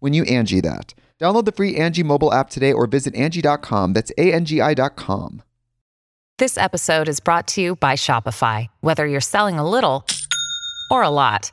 when you Angie that. Download the free Angie mobile app today or visit Angie.com. That's ANGI.com. This episode is brought to you by Shopify. Whether you're selling a little or a lot,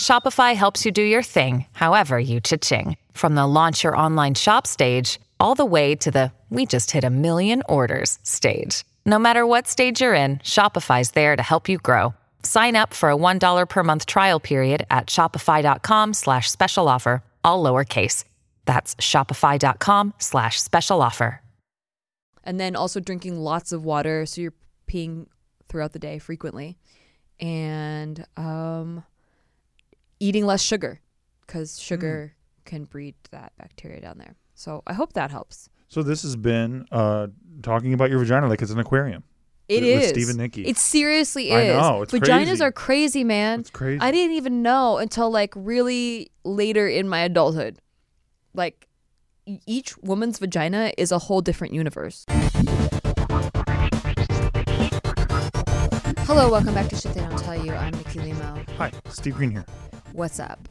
Shopify helps you do your thing, however you cha-ching. From the launch your online shop stage, all the way to the we just hit 1 million orders stage. No matter what stage you're in, Shopify's there to help you grow. Sign up for a $1 per month trial period at shopify.com/special offer, all lowercase. That's shopify.com/special offer. And then also drinking lots of water, so you're peeing throughout the day frequently. And eating less sugar, because sugar can breed that bacteria down there. So I hope that helps. So this has been talking about your vagina like it's an aquarium. It is. With Steve and Nikki. It seriously is. I know. It's vaginas crazy. Are crazy, man. It's crazy. I didn't even know until like really later in my adulthood. Like each woman's vagina is a whole different universe. Hello, welcome back to Shit They Don't Tell You. I'm Nikki Limo. Hi, Steve Green here. What's up?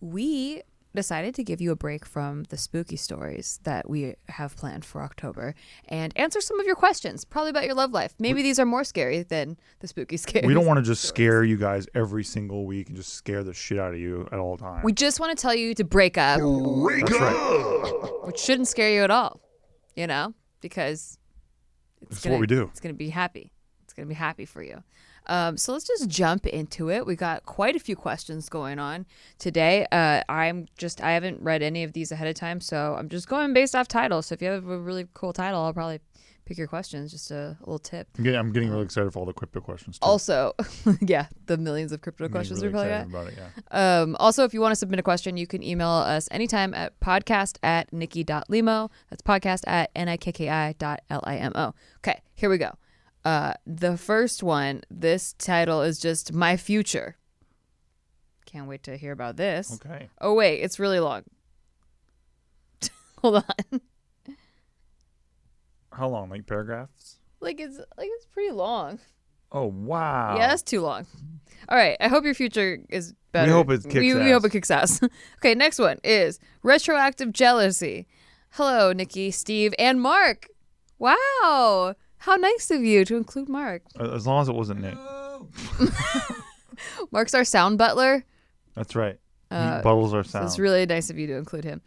We decided to give you a break from the spooky stories that we have planned for October and answer some of your questions, probably about your love life. Maybe these are more scary than the spooky scary. We don't want to just scare you guys every single week and just scare the shit out of you at all times. We just want to tell you to break up. That's right. Which shouldn't scare you at all, you know, because it's what we do. It's going to be happy. It's going to be happy for you. So let's just jump into it. We got quite a few questions going on today. I haven't read any of these ahead of time, so I'm just going based off titles. So if you have a really cool title, I'll probably pick your questions. Just a little tip. Yeah, I'm getting really excited for all the crypto questions too. Also, yeah, the millions of crypto questions really we probably got. About it, yeah. Also, if you want to submit a question, you can email us anytime at podcast@nikki.limo. That's podcast@nikki.limo. Okay, here we go. The first one, this title is just My Future. Can't wait to hear about this. Okay. Oh, wait. It's really long. Hold on. How long? Like paragraphs? Like it's pretty long. Oh, wow. Yeah, that's too long. All right. I hope your future is better. We hope it kicks ass. We hope it kicks ass. Okay. Next one is Retroactive Jealousy. Hello, Nikki, Steve, and Mark. Wow. How nice of you to include Mark. As long as it wasn't Nick. Mark's our sound butler. That's right. He buttles our sound. So it's really nice of you to include him.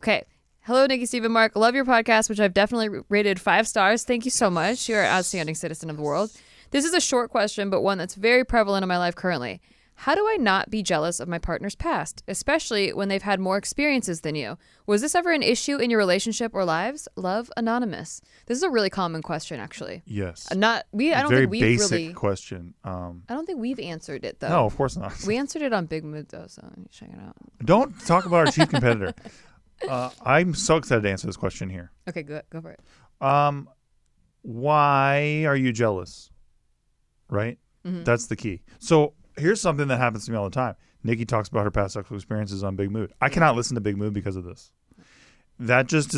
Okay. Hello, Nikki, Steve, and Mark. Love your podcast, which I've definitely rated 5 stars. Thank you so much. You're an outstanding citizen of the world. This is a short question, but one that's very prevalent in my life currently. How do I not be jealous of my partner's past, especially when they've had more experiences than you? Was this ever an issue in your relationship or lives? Love, Anonymous. This is a really common question, actually. Yes. I don't think we've really... Very basic question. I don't think we've answered it, though. No, of course not. We answered it on Big Mood, though, so check it out. Don't talk about our chief competitor. I'm so excited to answer this question here. Okay, go for it. Why are you jealous? Right? Mm-hmm. That's the key. So... Here's something that happens to me all the time. Nikki talks about her past sexual experiences on Big Mood. I cannot listen to Big Mood because of this. That just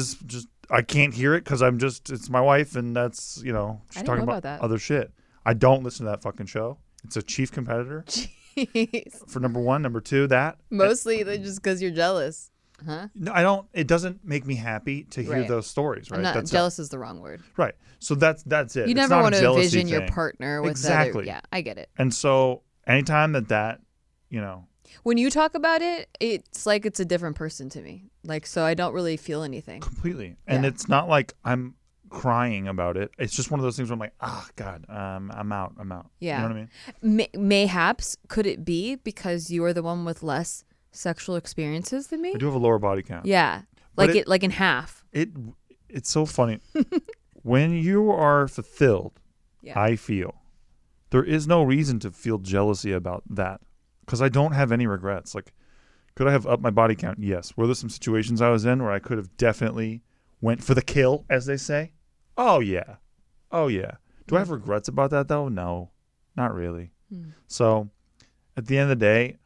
I can't hear it because I'm just, it's my wife, and that's, you know, she's talking about other shit. I don't listen to that fucking show. It's a chief competitor. Jeez. For number one. Number two, that. Mostly just because you're jealous. Huh? No, I don't. It doesn't make me happy to hear those stories. Right. Not, that's jealous is the wrong word. Right. So that's it. You never want to envision your partner with exactly. Other, yeah, I get it. And so anytime that, you know. When you talk about it, it's like it's a different person to me. Like, so I don't really feel anything. Completely. And it's not like I'm crying about it. It's just one of those things where I'm like, oh, God, I'm out. Yeah. You know what I mean? Mayhaps, could it be because you are the one with less sexual experiences than me? I do have a lower body count. Yeah. Like it like in half. It's so funny. When you are fulfilled, I feel, there is no reason to feel jealousy about that. Because I don't have any regrets. Like, could I have upped my body count? Yes. Were there some situations I was in where I could have definitely went for the kill, as they say? Oh, yeah. Do I have regrets about that, though? No. Not really. Mm. So, at the end of the day,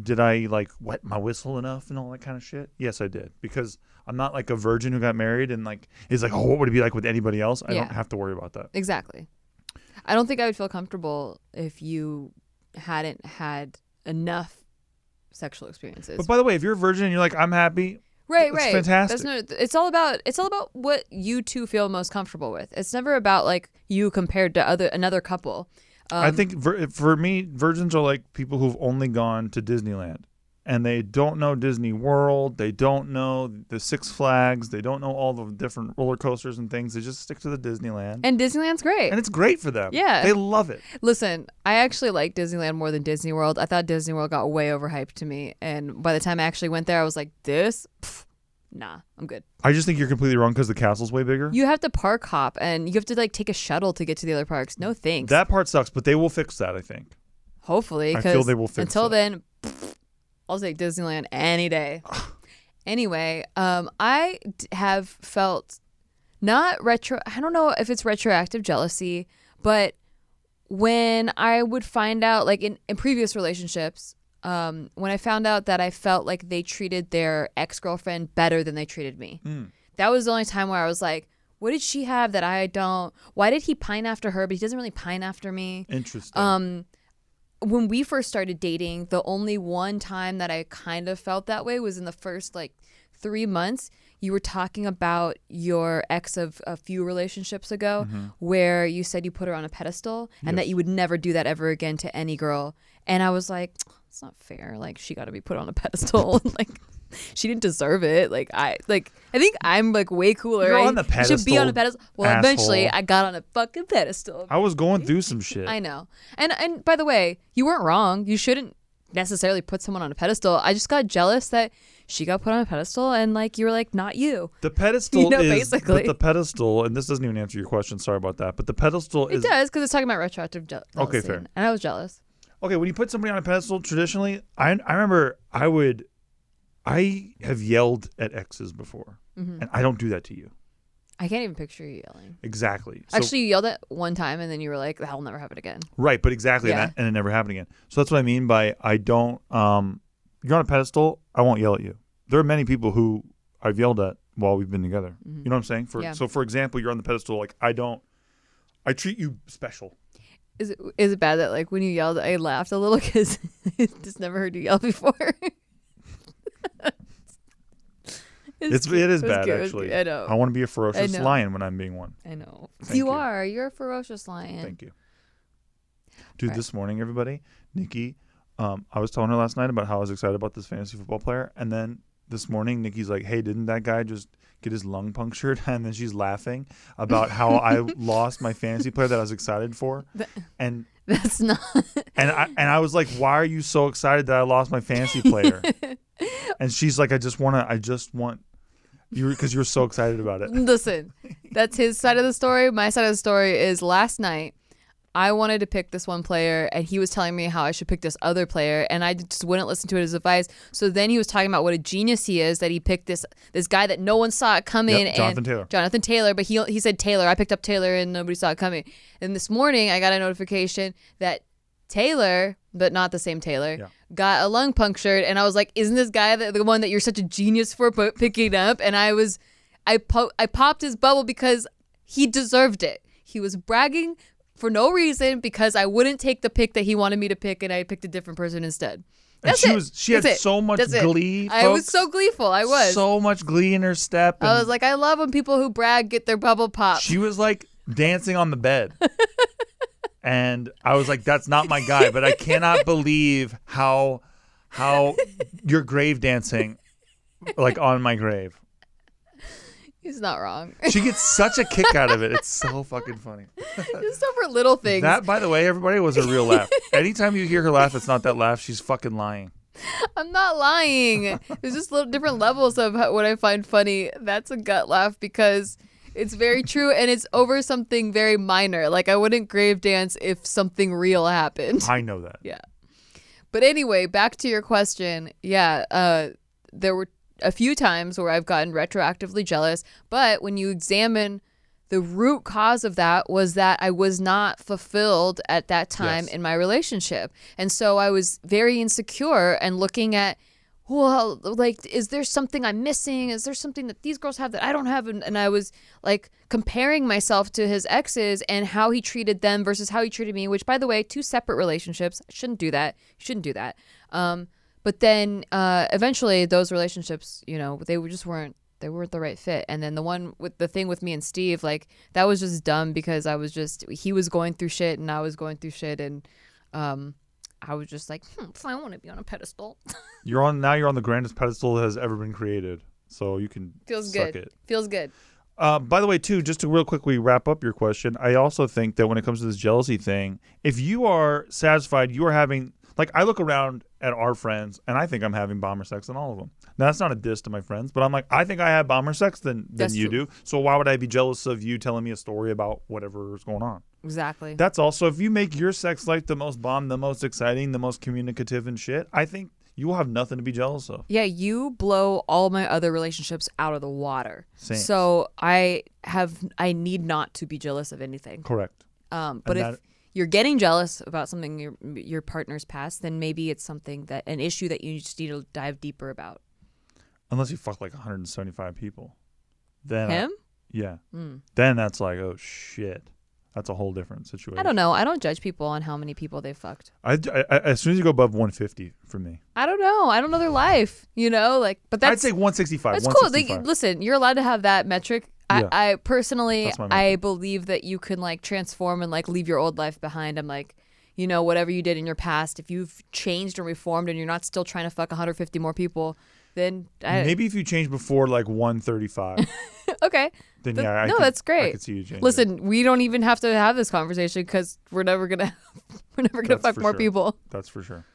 did I, like, wet my whistle enough and all that kind of shit? Yes, I did. Because I'm not, like, a virgin who got married and, like, is like, oh, what would it be like with anybody else? I don't have to worry about that. Exactly. I don't think I would feel comfortable if you hadn't had enough sexual experiences. But by the way, if you're a virgin and you're like, I'm happy, right, fantastic. It's all about what you two feel most comfortable with. It's never about like you compared to another couple. I think for me, virgins are like people who've only gone to Disneyland and they don't know Disney World, they don't know the Six Flags, they don't know all the different roller coasters and things. They just stick to the Disneyland. And Disneyland's great. And it's great for them. Yeah. They love it. Listen, I actually like Disneyland more than Disney World. I thought Disney World got way overhyped to me. And by the time I actually went there, I was like, this? Pfft, nah, I'm good. I just think you're completely wrong because the castle's way bigger. You have to park hop and you have to like take a shuttle to get to the other parks. No thanks. That part sucks, but they will fix that, I think. Hopefully. I feel they will fix it. Until then, I'll take Disneyland any day. Anyway, I have felt I don't know if it's retroactive jealousy, but when I would find out, like in previous relationships, when I found out that I felt like they treated their ex-girlfriend better than they treated me. Mm. That was the only time where I was like, what did she have that I don't? Why did he pine after her, but he doesn't really pine after me? Interesting. When we first started dating, the only one time that I kind of felt that way was in the first, 3 months. You were talking about your ex of a few relationships ago, mm-hmm. where you said you put her on a pedestal and that you would never do that ever again to any girl. And I was like, it's not fair. Like, she got to be put on a pedestal. Like, she didn't deserve it. I think I'm way cooler. You're on the pedestal. Should be on a pedestal. Well, asshole. Eventually, I got on a fucking pedestal. I was going through some shit. I know. And by the way, you weren't wrong. You shouldn't necessarily put someone on a pedestal. I just got jealous that she got put on a pedestal, and you were like, not you. The pedestal basically. But the pedestal, and this doesn't even answer your question. Sorry about that. But the pedestal is. It does because it's talking about retroactive jealousy. Okay, fair. And I was jealous. Okay, when you put somebody on a pedestal, traditionally, I remember I have yelled at exes before, mm-hmm. and I don't do that to you. I can't even picture you yelling. Exactly. So, actually, you yelled at one time, and then you were like, that'll never happen again. Right, but exactly, yeah. and it never happened again. So that's what I mean by I don't, you're on a pedestal, I won't yell at you. There are many people who I've yelled at while we've been together. Mm-hmm. You know what I'm saying? So, for example, you're on the pedestal, I treat you special. Is it bad that, when you yelled, I laughed a little because I just never heard you yell before? It is bad, cute, actually. I know. I want to be a ferocious lion when I'm being one. I know. You are. You're a ferocious lion. Thank you. Dude, This morning, everybody, Nikki, I was telling her last night about how I was excited about this fantasy football player. And then this morning, Nikki's like, hey, didn't that guy just get his lung punctured? And then she's laughing about how I lost my fantasy player that I was excited for. And that's not. And I was like, why are you so excited that I lost my fantasy player? And she's like, I just want you because you're so excited about it. Listen, that's his side of the story. My side of the story is last night I wanted to pick this one player and he was telling me how I should pick this other player and I just wouldn't listen to his advice. So then he was talking about what a genius he is that he picked this guy that no one saw it coming. Yep, Jonathan Taylor. But he said Taylor. I picked up Taylor and nobody saw it coming. And this morning I got a notification that Taylor, but not the same Taylor, got a lung punctured. And I was like, isn't this guy the one that you're such a genius for picking up? And I was I popped his bubble because he deserved it. He was bragging for no reason because I wouldn't take the pick that he wanted me to pick, and I picked a different person instead. She had so much glee. Folks. I was so gleeful. I was. So much glee in her step. I was like, I love when people who brag get their bubble pop. She was like dancing on the bed. And I was like, that's not my guy. But I cannot believe how you're grave dancing like on my grave. He's not wrong. She gets such a kick out of it. It's so fucking funny. Just over little things. That, by the way, everybody, was a real laugh. Anytime you hear her laugh, it's not that laugh. She's fucking lying. I'm not lying. There's just little different levels of what I find funny. That's a gut laugh because it's very true and it's over something very minor. Like I wouldn't grave dance if something real happened. I know that. Yeah. But anyway, back to your question. Yeah, there were a few times where I've gotten retroactively jealous, but when you examine the root cause of that was that I was not fulfilled at that time in my relationship. And so I was very insecure and looking at, well, like, is there something I'm missing? Is there something that these girls have that I don't have? And I was like comparing myself to his exes and how he treated them versus how he treated me, which, by the way, two separate relationships. I shouldn't do that. You shouldn't do that. But then eventually those relationships, you know, they weren't the right fit. And then the one with the thing with me and Steve, like that was just dumb because he was going through shit and I was going through shit. And I was just like, I want to be on a pedestal. Now you're on the grandest pedestal that has ever been created. So you can suck it. Feels good. By the way, too, just to real quickly wrap up your question, I also think that when it comes to this jealousy thing, if you are satisfied, you are having... Like, I look around at our friends, and I think I'm having bomber sex than all of them. Now, that's not a diss to my friends, but I'm like, I think I have bomber sex than you do. So why would I be jealous of you telling me a story about whatever's going on? Exactly. That's also, if you make your sex life the most bomb, the most exciting, the most communicative and shit, I think you will have nothing to be jealous of. Yeah, you blow all my other relationships out of the water. Same. So I need not to be jealous of anything. Correct. But if... you're getting jealous about something your partner's past, then maybe it's something that an issue that you just need to dive deeper about. Unless you fuck like 175 people. Then him? Then that's like, oh shit. That's a whole different situation. I don't know. I don't judge people on how many people they've fucked. I as soon as you go above 150 for me. I don't know. I don't know their life, you know, like, but that's, I'd say 165. That's cool. Listen, you're allowed to have that metric. Yeah. I personally, I believe that you can like transform and like leave your old life behind. I'm like, you know, whatever you did in your past, if you've changed and reformed and you're not still trying to fuck 150 more people, then maybe if you change before like 135. Okay. Then yeah, that's great. I could see you change. Listen, we don't even have to have this conversation because we're never gonna fuck more people. That's for sure.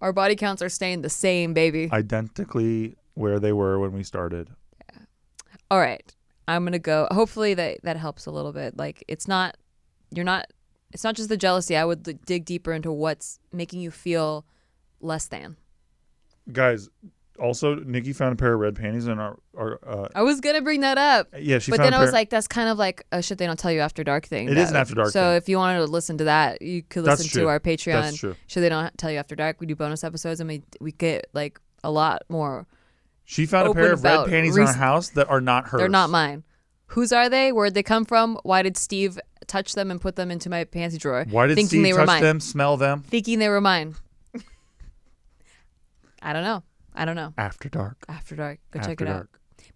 Our body counts are staying the same, baby. Identically where they were when we started. Yeah. All right. I'm going to go. Hopefully that helps a little bit. Like it's not just the jealousy. I would dig deeper into what's making you feel less than. Guys, also Nikki found a pair of red panties in our I was going to bring that up. Yeah, she found a pair. But then I was like, that's kind of like a shit they don't tell you after dark thing. It is an after dark thing. So if you wanted to listen to that, you could listen to our Patreon. That's true. Shit they don't tell you after dark. We do bonus episodes and we get like a lot more. She found a pair of red panties in her house that are not hers. They're not mine. Whose are they? Where'd they come from? Why did Steve touch them and put them into my panty drawer? Why did Steve touch them, smell them? Thinking they were mine. I don't know. After dark. Go check it out.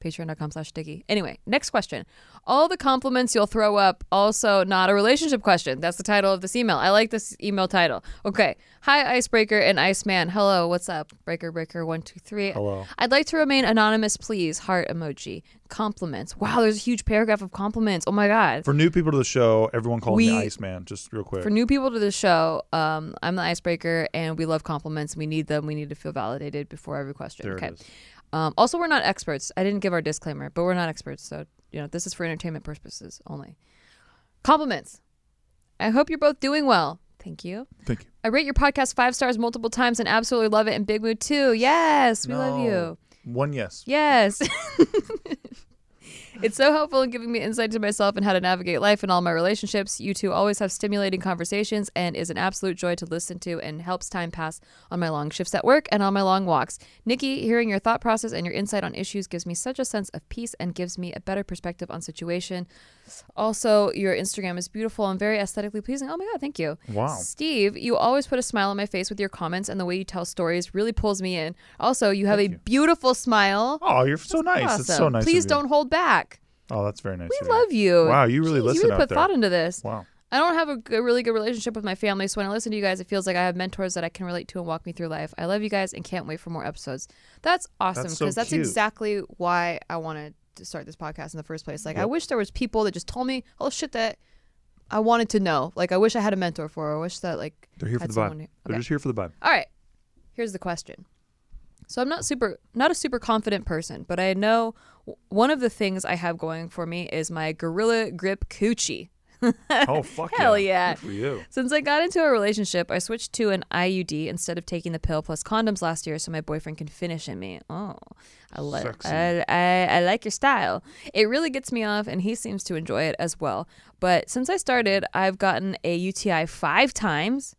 Patreon.com/Dicky. Anyway, next question. All the compliments you'll throw up, also not a relationship question. That's the title of this email. I like this email title. Okay. Hi, Icebreaker and Iceman. Hello, what's up? Breaker 123. Hello. I'd like to remain anonymous, please. Heart emoji. Compliments. Wow, there's a huge paragraph of compliments. Oh my god. For new people to the show, everyone calls me Iceman, just real quick. For new people to the show, I'm the Icebreaker and we love compliments. We need them. We need to feel validated before every question. There okay. It is. Also, we're not experts. I didn't give our disclaimer, but we're not experts. So, you know, this is for entertainment purposes only. Compliments. I hope you're both doing well. Thank you. I rate your podcast 5 stars multiple times and absolutely love it. And Big Mood too. Yes, we love you. One yes. Yes. It's so helpful in giving me insight to myself and how to navigate life and all my relationships. You two always have stimulating conversations and is an absolute joy to listen to and helps time pass on my long shifts at work and on my long walks. Nikki, hearing your thought process and your insight on issues gives me such a sense of peace and gives me a better perspective on situation. Also, your Instagram is beautiful and very aesthetically pleasing. Oh my God, thank you. Wow. Steve, you always put a smile on my face with your comments, and the way you tell stories really pulls me in. Also, you have a beautiful smile. Oh, you're so nice. Awesome. That's so nice. Please don't hold back. Oh, that's very nice. We love you. Wow, you really listen. You really put thought into this. Wow. I don't have a really good relationship with my family, so when I listen to you guys, it feels like I have mentors that I can relate to and walk me through life. I love you guys and can't wait for more episodes. That's awesome, because that's exactly why I wanted to start this podcast in the first place. Like, I wish there was people that just told me, oh, shit, that I wanted to know. Like, I wish I had a mentor for her. I wish that, like, they're here for the vibe. Okay. They're just here for the vibe. All right. Here's the question. So I'm not a super confident person, but I know one of the things I have going for me is my gorilla grip coochie. Oh, fuck yeah. Hell yeah. Good for you. Since I got into a relationship, I switched to an IUD instead of taking the pill plus condoms last year so my boyfriend can finish in me. Oh, I like your style. It really gets me off, and he seems to enjoy it as well. But since I started, I've gotten a UTI 5 times.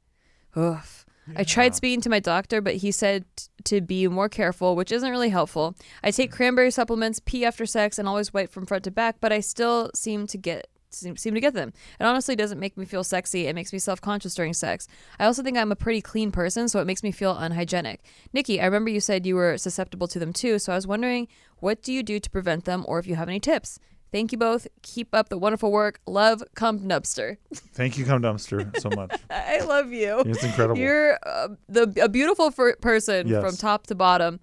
Oof. Yeah. I tried speaking to my doctor, but he said to be more careful, which isn't really helpful. I take cranberry supplements, pee after sex, and always wipe from front to back, but I still seem to get them. It honestly doesn't make me feel sexy. It makes me self-conscious during sex. I also think I'm a pretty clean person, so it makes me feel unhygienic. Nikki, I remember you said you were susceptible to them too, so I was wondering, what do you do to prevent them, or if you have any tips? Thank you both. Keep up the wonderful work. Love, Cum Dumpster. Thank you, Cum Dumpster, so much. I love you. It's incredible. You're a beautiful person, yes, from top to bottom.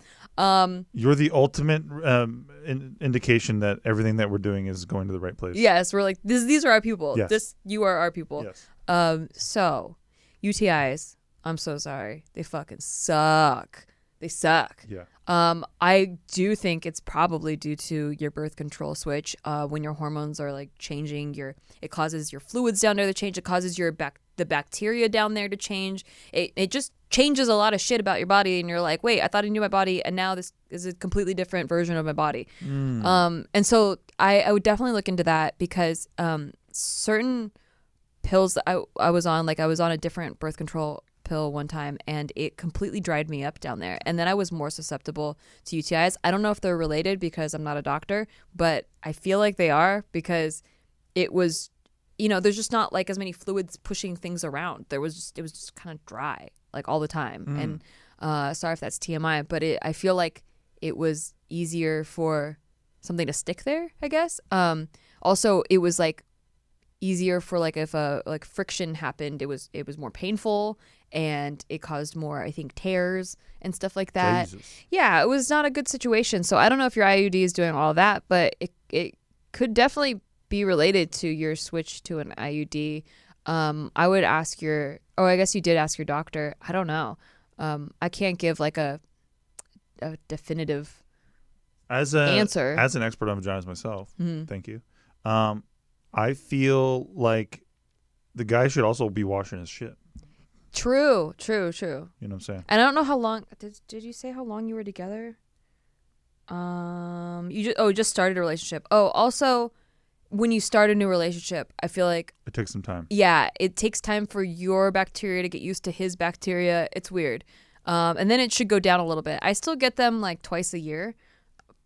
You're the ultimate indication that everything that we're doing is going to the right place. Yes, we're like, these are our people. Yes. You are our people. Yes. So, UTIs, I'm so sorry. They fucking suck. They suck. Yeah. I do think it's probably due to your birth control switch. When your hormones are like changing, it causes your fluids down there to change. It causes the bacteria down there to change. It just changes a lot of shit about your body, and you're like, wait, I thought I knew my body, and now this is a completely different version of my body. Mm. And so I would definitely look into that, because certain pills that I was on, like I was on a different birth control pill one time, and it completely dried me up down there, and then I was more susceptible to UTIs. I don't know if they're related because I'm not a doctor, but I feel like they are, because it was, you know, there's just not like as many fluids pushing things around. It was just kind of dry like all the time. Mm. And sorry if that's TMI, but I feel like it was easier for something to stick there, I guess. Also, it was like easier for like if a like friction happened, it was more painful, and it caused more, I think, tears and stuff like that. Jesus. Yeah, it was not a good situation. So I don't know if your IUD is doing all that, but it could definitely be related to your switch to an IUD. I would ask I guess you did ask your doctor. I don't know. I can't give like a definitive answer. As an expert on vaginas myself, mm-hmm. Thank you. I feel like the guy should also be washing his shit. True. You know what I'm saying? And I don't know how long. Did you say how long you were together? You just started a relationship. Oh, also, when you start a new relationship, I feel like it takes some time. Yeah, it takes time for your bacteria to get used to his bacteria. It's weird. And then it should go down a little bit. I still get them like twice a year,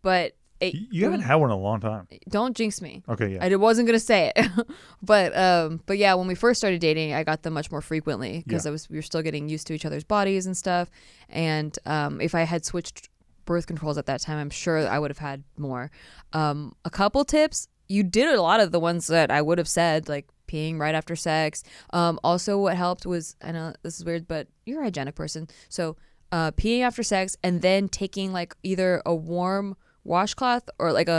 but you haven't had one in a long time. Don't jinx me. Okay, yeah. I wasn't gonna say it, but yeah, when we first started dating, I got them much more frequently because we were still getting used to each other's bodies and stuff. And if I had switched birth controls at that time, I'm sure I would have had more. A couple tips. You did a lot of the ones that I would have said, like peeing right after sex. Also, what helped was, I know this is weird, but you're a hygienic person, so peeing after sex and then taking like either a warm washcloth or like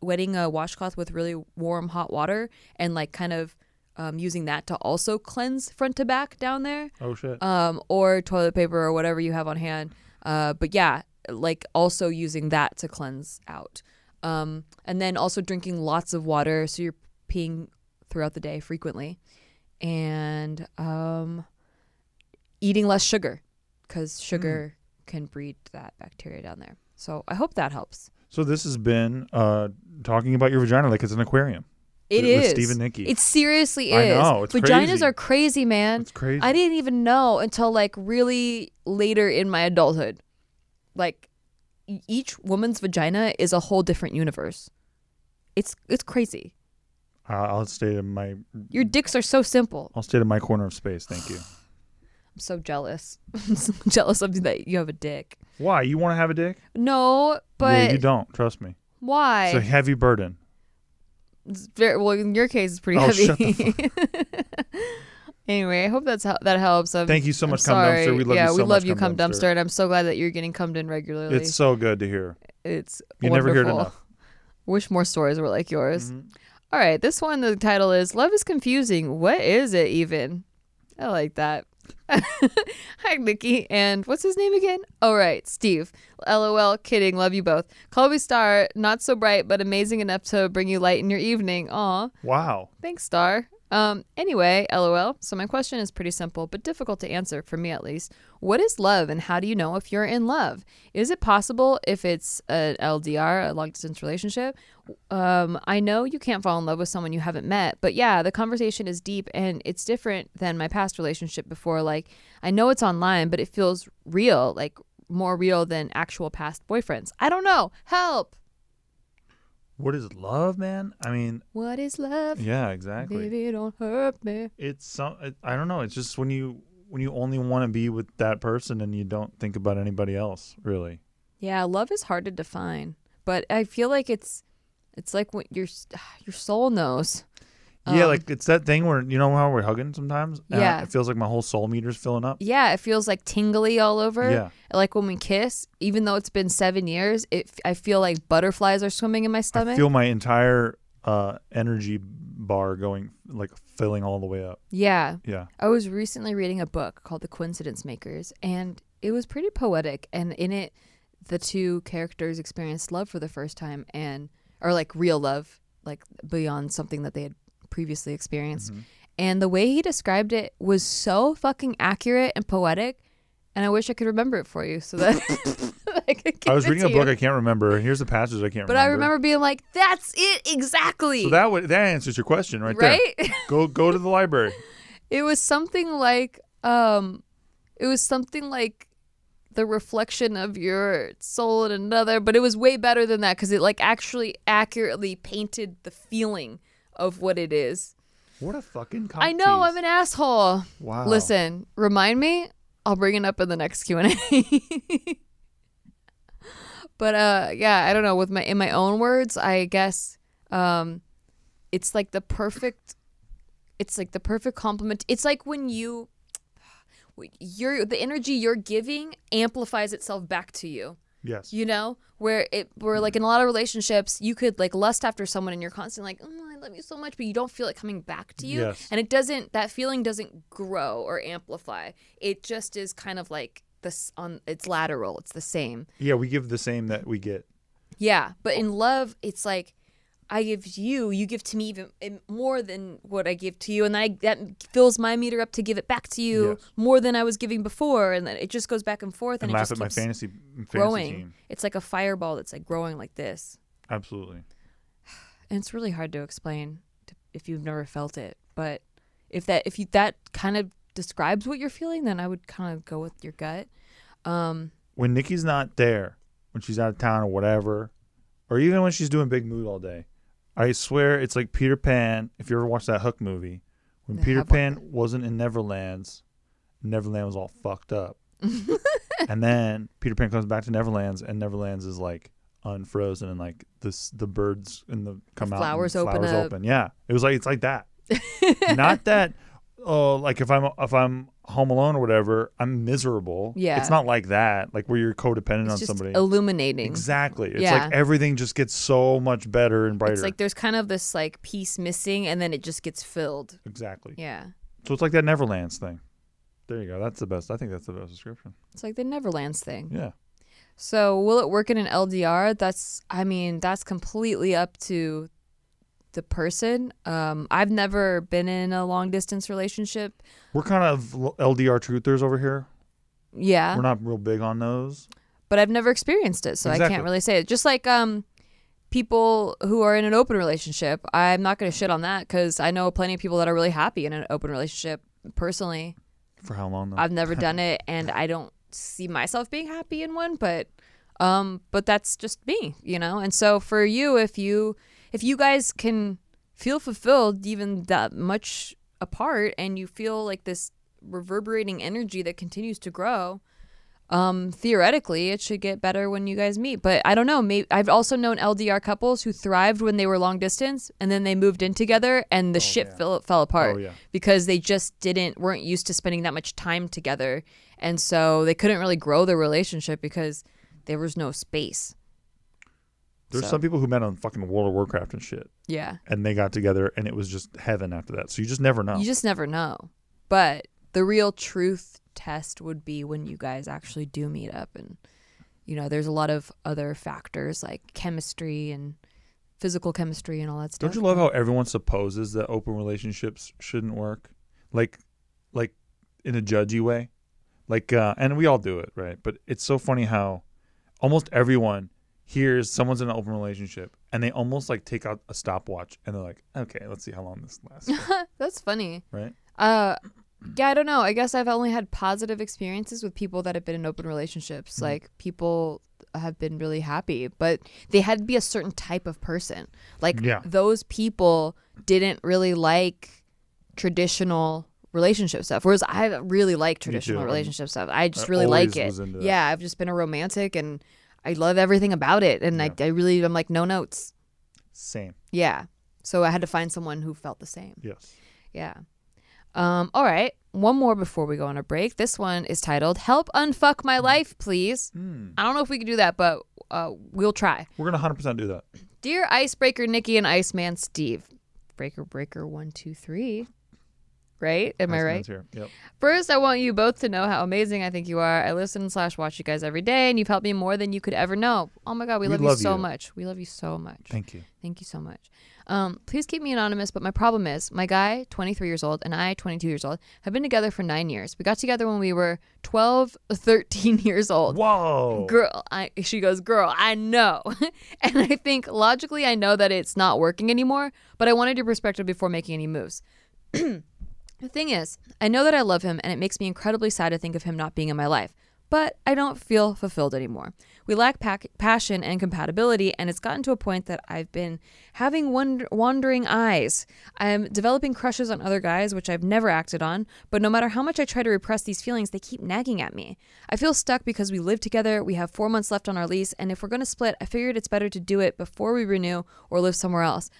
wetting a washcloth with really warm hot water and like kind of using that to also cleanse front to back down there. Oh shit. Or toilet paper or whatever you have on hand. But yeah, like also using that to cleanse out. And then also drinking lots of water, so you're peeing throughout the day frequently, and eating less sugar, because sugar can breed that bacteria down there. So I hope that helps. So this has been talking about your vagina like it's an aquarium. It is. With Steve and Nikki. It seriously is. I know. It's Vaginas crazy. Are crazy, man. It's crazy. I didn't even know until like really later in my adulthood. Like each woman's vagina is a whole different universe. It's crazy. I'll stay in my... Your dicks are so simple. I'll stay in my corner of space. Thank you. I'm so jealous. I'm so jealous of that you have a dick. Why? You want to have a dick? No, but... Yeah, you don't. Trust me. Why? It's a heavy burden. It's very, well, in your case, it's pretty heavy. Shut the fuck. Anyway, I hope that helps. Thank you so much, Cum Dumpster. We love you so much. Yeah, we love you, Cum Dumpster, and I'm so glad that you're getting cummed in regularly. It's so good to hear. It's wonderful. You never hear it enough. Wish more stories were like yours. Mm-hmm. All right, this one, the title is Love is Confusing. What is it even? I like that. Hi, Nikki. And what's his name again? All right, Steve. LOL, kidding. Love you both. Colby Star, not so bright, but amazing enough to bring you light in your evening. Aw. Wow. Thanks, Star. Anyway, LOL. So my question is pretty simple, but difficult to answer, for me at least. What is love, and how do you know if you're in love? Is it possible if it's an LDR, a long-distance relationship? I know you can't fall in love with someone you haven't met, but yeah, the conversation is deep, and it's different than my past relationship before. Like, I know it's online, but it feels real, like more real than actual past boyfriends. I don't know. Help! What is love, man? I mean, what is love? Yeah, exactly. Baby, don't hurt me. It's I don't know. It's just when you only want to be with that person and you don't think about anybody else, really. Yeah, love is hard to define, but I feel like it's like what your soul knows. Yeah, like it's that thing where you know how we're hugging sometimes. Yeah, it feels like my whole soul meter's filling up. Yeah, it feels like tingly all over. Yeah, like when we kiss, even though it's been 7 years, I feel like butterflies are swimming in my stomach. I feel my entire energy bar going, like filling all the way up. Yeah, yeah. I was recently reading a book called The Coincidence Makers, and it was pretty poetic. And in it, the two characters experienced love for the first time, or like real love, like beyond something that they had previously experienced. Mm-hmm. And the way he described it was so fucking accurate and poetic, and I wish I could remember it for you so that I was reading a book I can't remember. Here's a passage I can't remember. But I remember being like, that's it exactly. So that answers your question right there. Right? Go to the library. It was something like the reflection of your soul in another, but it was way better than that because it like actually accurately painted the feeling of what it is. What a fucking cock. I know, I'm an asshole. Wow. Listen, remind me. I'll bring it up in the next Q&A. But yeah, I don't know. In my own words, I guess it's like the perfect. It's like the perfect compliment. It's like when the energy you're giving amplifies itself back to you. Yes. You know, where like in a lot of relationships, you could like lust after someone and you're constantly like, I love you so much, but you don't feel it coming back to you. Yes. And that feeling doesn't grow or amplify. It just is kind of like it's lateral. It's the same. Yeah. We give the same that we get. Yeah. But in love, it's like I give you give to me even more than what I give to you. And that fills my meter up to give it back to you more than I was giving before. And then it just goes back and forth. And laugh at my fantasy growing. Team. It's like a fireball that's like growing like this. Absolutely. And it's really hard to explain if you've never felt it. But if that kind of describes what you're feeling, then I would kind of go with your gut. When Nikki's not there, when she's out of town or whatever, or even when she's doing Big Mood all day, I swear it's like Peter Pan. If you ever watched that Hook movie, when Peter Pan wasn't in Neverland's, Neverland was all fucked up. And then Peter Pan comes back to Neverland's, and Neverland's is like unfrozen, and like this, the birds and the come the out, flowers and open up. Open. Yeah, it was like it's like that. Not that. Oh, like if I'm home alone or whatever, I'm miserable. Yeah, it's not like that. Like where you're codependent on somebody. Illuminating. Exactly. It's like everything just gets so much better and brighter. It's like there's kind of this like piece missing, and then it just gets filled. Exactly. Yeah. So it's like that Neverland's thing. There you go. That's the best. I think that's the best description. It's like the Neverland's thing. Yeah. So will it work in an LDR? That's completely up to the person. I've never been in a long distance relationship. We're kind of LDR truthers over here. Yeah. We're not real big on those. but I've never experienced it, so exactly. I can't really say it. Just like people who are in an open relationship, I'm not going to shit on that because I know plenty of people that are really happy in an open relationship. Personally, for how long though? I've never done it, and I don't see myself being happy in one. But that's just me, you know. And so for you, if you guys can feel fulfilled even that much apart, and you feel like this reverberating energy that continues to grow, theoretically it should get better when you guys meet. But I don't know, maybe I've also known LDR couples who thrived when they were long distance and then they moved in together and the fell apart because they just weren't used to spending that much time together, and so they couldn't really grow their relationship because there was no space. There's some people who met on fucking World of Warcraft and shit. Yeah. And they got together and it was just heaven after that. So you just never know. You just never know. But the real truth test would be when you guys actually do meet up. And, you know, there's a lot of other factors like chemistry and physical chemistry and all that stuff. Don't you love how everyone supposes that open relationships shouldn't work? Like in a judgy way? Like, and we all do it, right? But it's so funny how almost everyone hears someone's in an open relationship and they almost like take out a stopwatch and they're like, okay, let's see how long this lasts. That's funny. Right? Yeah, I don't know. I guess I've only had positive experiences with people that have been in open relationships. Mm-hmm. Like, people have been really happy, but they had to be a certain type of person. Like, those people didn't really like traditional relationship stuff, whereas I really like traditional relationship stuff. I just really like it. Yeah, I've just been a romantic, and I love everything about it, and I really am like, no notes. Same. Yeah. So I had to find someone who felt the same. Yes. Yeah. All right. One more before we go on a break. This one is titled Help Unfuck My Life, Please. Mm. I don't know if we can do that, but we'll try. We're going to 100% do that. Dear Icebreaker Nikki and Iceman Steve. Breaker 1, 2, 3. Right? Am I right? Yep. First, I want you both to know how amazing I think you are. I listen / watch you guys every day, and you've helped me more than you could ever know. Oh my God, we love you so much. We love you so much. Thank you. Thank you so much. Please keep me anonymous, but my problem is my guy, 23 years old, and I, 22 years old, have been together for 9 years. We got together when we were 12, 13 years old. Whoa. She goes, girl, I know. And I think logically I know that it's not working anymore, but I wanted your perspective before making any moves. The thing is, I know that I love him, and it makes me incredibly sad to think of him not being in my life, but I don't feel fulfilled anymore. We lack passion and compatibility, and it's gotten to a point that I've been having wandering eyes. I'm developing crushes on other guys, which I've never acted on, but no matter how much I try to repress these feelings, they keep nagging at me. I feel stuck because we live together, we have 4 months left on our lease, and if we're going to split, I figured it's better to do it before we renew or live somewhere else.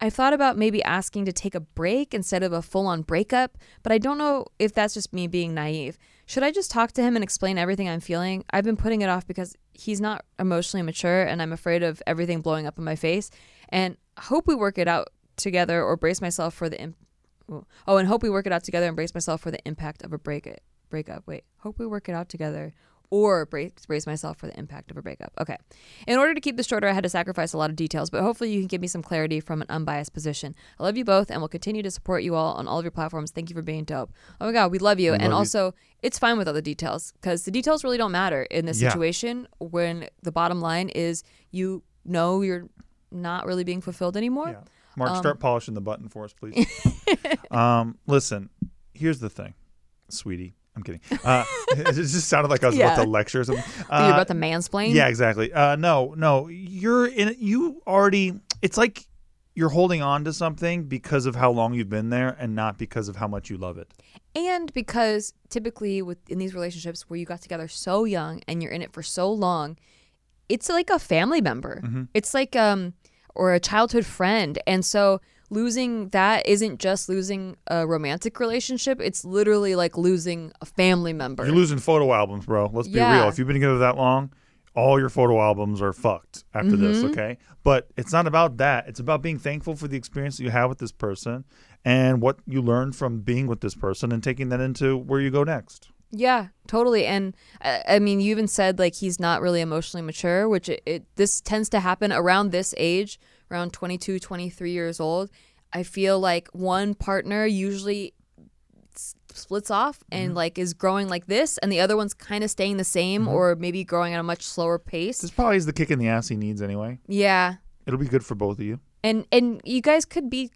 I thought about maybe asking to take a break instead of a full-on breakup, but I don't know if that's just me being naive. Should I just talk to him and explain everything I'm feeling? I've been putting it off because he's not emotionally mature, and I'm afraid of everything blowing up in my face, and hope we work it out together and brace myself for the impact of a breakup. Wait, hope we work it out together. Or brace myself for the impact of a breakup. Okay. In order to keep this shorter, I had to sacrifice a lot of details, but hopefully you can give me some clarity from an unbiased position. I love you both and will continue to support you all on all of your platforms. Thank you for being dope. Oh my God, we love you. Also, it's fine with all the details because the details really don't matter in this situation when the bottom line is you know you're not really being fulfilled anymore. Yeah. Mark, start polishing the button for us, please. Listen, here's the thing, sweetie. I'm kidding. It just sounded like I was about to lecture or something. You're about to mansplain? Yeah, exactly. No, it's like you're holding on to something because of how long you've been there and not because of how much you love it. And because typically in these relationships where you got together so young and you're in it for so long, it's like a family member. Mm-hmm. It's like, or a childhood friend. And so losing that isn't just losing a romantic relationship. It's literally like losing a family member. You're losing photo albums, bro. Let's be real. If you've been together that long, all your photo albums are fucked after this, okay? But it's not about that. It's about being thankful for the experience that you have with this person and what you learn from being with this person and taking that into where you go next. Yeah, totally. And I mean, you even said like he's not really emotionally mature, which this tends to happen around this age, around 22, 23 years old. I feel like one partner usually splits off and like is growing like this, and the other one's kind of staying the same or maybe growing at a much slower pace. This probably is the kick in the ass he needs anyway. Yeah. It'll be good for both of you. And you guys could be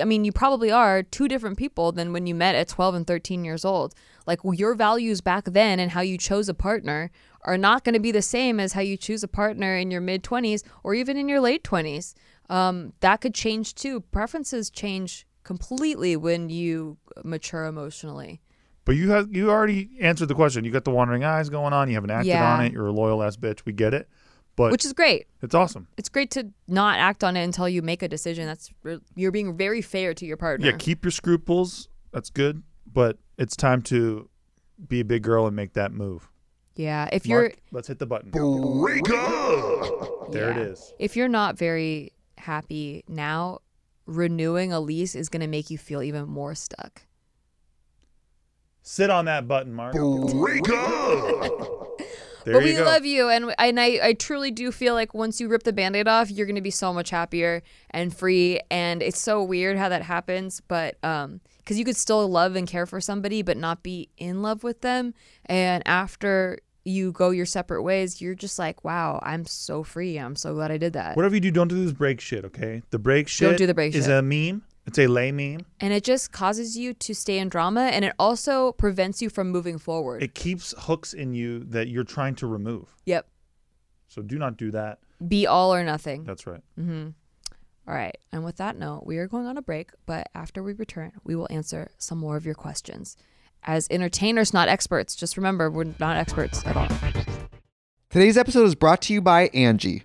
I mean, you probably are two different people than when you met at 12 and 13 years old. Like, well, your values back then and how you chose a partner are not going to be the same as how you choose a partner in your mid 20s or even in your late 20s. That could change too. Preferences change completely when you mature emotionally. But you already answered the question. You got the wandering eyes going on. You haven't acted on it. You're a loyal ass bitch. We get it. But which is great. It's awesome. It's great to not act on it until you make a decision. You're being very fair to your partner. Yeah, keep your scruples. That's good. But it's time to be a big girl and make that move. Yeah. If let's hit the button. Breaker! There it is. If you're not very happy now, renewing a lease is going to make you feel even more stuck. Sit on that button, Mark. Breaker! But we love you, and I truly do feel like once you rip the Band-Aid off, you're going to be so much happier and free, and it's so weird how that happens, but because you could still love and care for somebody but not be in love with them, and after you go your separate ways, you're just like, wow, I'm so free. I'm so glad I did that. Whatever you do, don't do this break shit, okay? The break shit is a meme. It's a lame meme. And it just causes you to stay in drama, and it also prevents you from moving forward. It keeps hooks in you that you're trying to remove. Yep. So do not do that. Be all or nothing. That's right. Mm-hmm. All right. And with that note, we are going on a break, but after we return, we will answer some more of your questions. As entertainers, not experts. Just remember, we're not experts at all. Today's episode is brought to you by Angie.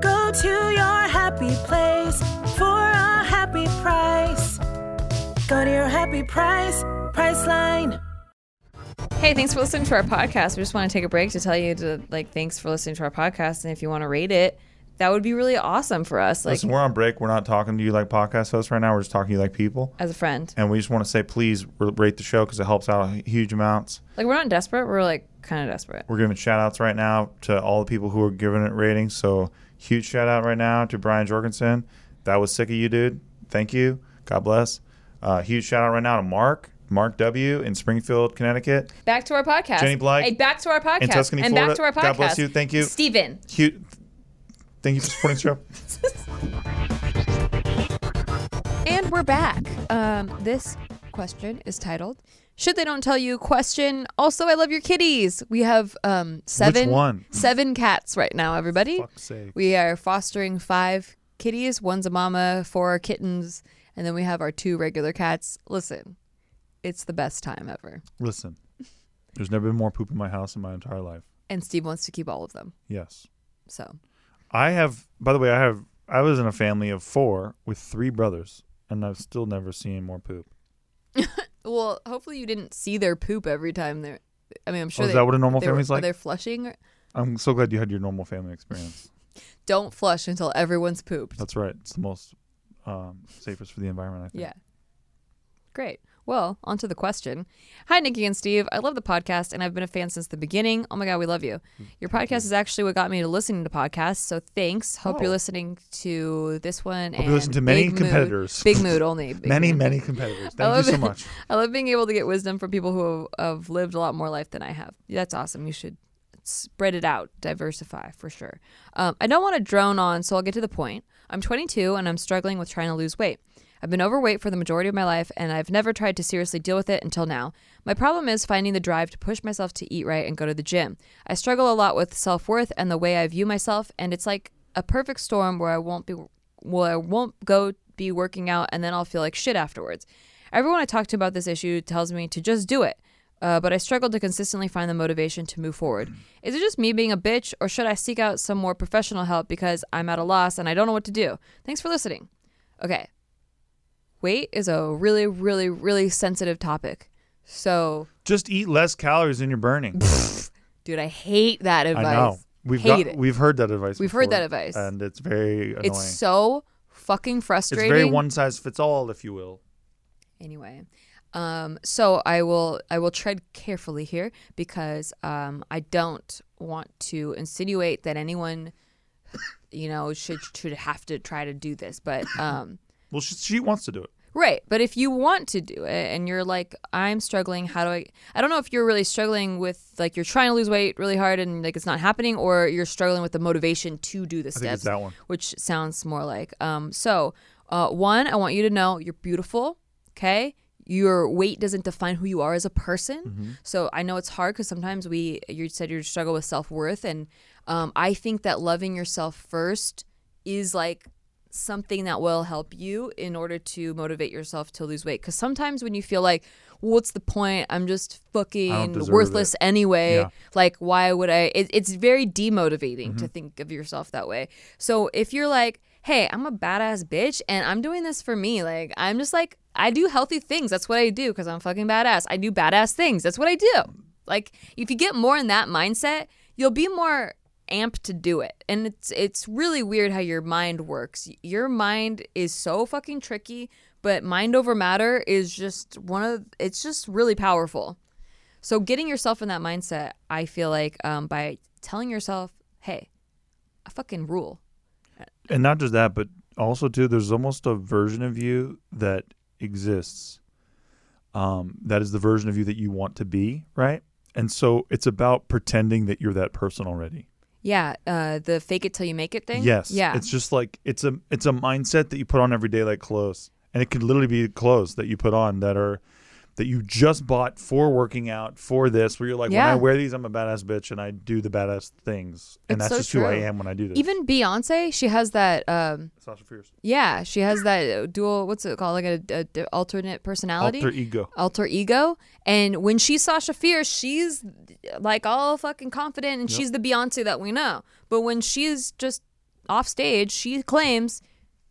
Go to your happy place for a happy price. Go to your happy price, Priceline. Hey, thanks for listening to our podcast. We just want to take a break to tell you to thanks for listening to our podcast, and if you want to rate it, that would be really awesome for us. Listen, we're on break. We're not talking to you like podcast hosts right now. We're just talking to you like people. As a friend. And we just want to say, please rate the show because it helps out huge amounts. We're not desperate. We're kind of desperate. We're giving shout outs right now to all the people who are giving it ratings. So huge shout out right now to Brian Jorgensen. That was sick of you, dude. Thank you. God bless. Huge shout out right now to Mark W. in Springfield, Connecticut. Back to our podcast. Jenny Blythe. Hey, back to our podcast. In Tuscany, Florida. Back to our podcast. God bless you. Thank you. Steven. Thank you for supporting the show. And we're back. This question is titled, Shit They Don't Tell You? Question. Also, I love your kitties. We have seven cats right now, everybody. Fuck's sake. We are fostering 5 kitties. One's a mama, 4 are kittens. And then we have our 2 regular cats. Listen. It's the best time ever. Listen, there's never been more poop in my house in my entire life. And Steve wants to keep all of them. Yes. So. I have, by the way, I was in a family of four with three brothers, and I've still never seen more poop. Well, hopefully you didn't see their poop every time they're... I mean, I'm sure... Oh, is that what a normal family's like? They're flushing? Or... I'm so glad you had your normal family experience. Don't flush until everyone's pooped. That's right. It's the most safest for the environment, I think. Yeah. Great. Well, on to the question. Hi, Nikki and Steve. I love the podcast, and I've been a fan since the beginning. Oh, my God, we love you. Your podcast is actually what got me to listening to podcasts, so thanks. Hope you're listening to this one. Hope you listen to many competitors. Big Mood only. Many competitors. Thank you so much. I love being able to get wisdom from people who have lived a lot more life than I have. That's awesome. You should spread it out. Diversify, for sure. I don't want to drone on, so I'll get to the point. I'm 22, and I'm struggling with trying to lose weight. I've been overweight for the majority of my life, and I've never tried to seriously deal with it until now. My problem is finding the drive to push myself to eat right and go to the gym. I struggle a lot with self-worth and the way I view myself, and it's like a perfect storm where I won't be working out, and then I'll feel like shit afterwards. Everyone I talk to about this issue tells me to just do it, but I struggle to consistently find the motivation to move forward. Is it just me being a bitch, or should I seek out some more professional help because I'm at a loss and I don't know what to do? Thanks for listening. Okay. Weight is a really, really, really sensitive topic. So just eat less calories than you're burning. Dude, I hate that advice. I know. We've heard that advice. We've heard that advice. And it's very annoying. It's so fucking frustrating. It's very one size fits all, if you will. Anyway. So I will tread carefully here because I don't want to insinuate that anyone, should have to try to do this, but well, she wants to do it. Right. But if you want to do it and you're like, I'm struggling, how do I... I don't know if you're really struggling with, like, you're trying to lose weight really hard and, like, it's not happening, or you're struggling with the motivation to do the steps. I think it's that one. Which sounds more like... one, I want you to know you're beautiful, okay? Your weight doesn't define who you are as a person. Mm-hmm. So I know it's hard because sometimes you said you struggle with self-worth, and I think that loving yourself first is, like, something that will help you in order to motivate yourself to lose weight. Because sometimes when you feel like, well, what's the point? I'm just fucking worthless anyway. Yeah. Like, why would I? It's very demotivating to think of yourself that way. So if you're like, hey, I'm a badass bitch and I'm doing this for me. Like, I'm just like, I do healthy things. That's what I do because I'm fucking badass. I do badass things. That's what I do. Like, if you get more in that mindset, you'll be more amped to do it. And it's really weird how your mind works. Your mind is so fucking tricky, but mind over matter is just it's just really powerful. So getting yourself in that mindset, I feel like by telling yourself, hey, I fucking rule. And not just that, but also too, there's almost a version of you that exists. That is the version of you that you want to be, right? And so it's about pretending that you're that person already. Yeah, the fake it till you make it thing? Yes. Yeah. It's just like, it's a mindset that you put on every day like clothes. And it could literally be clothes that you put on that you just bought for working out for this, where you're like, when I wear these, I'm a badass bitch and I do the badass things. And that's just who I am when I do this. Even Beyonce, she has that. Sasha Fierce. Yeah, she has that dual, what's it called? Like an alternate personality? Alter ego. And when she's Sasha Fierce, she's like all fucking confident and she's the Beyonce that we know. But when she's just off stage, she claims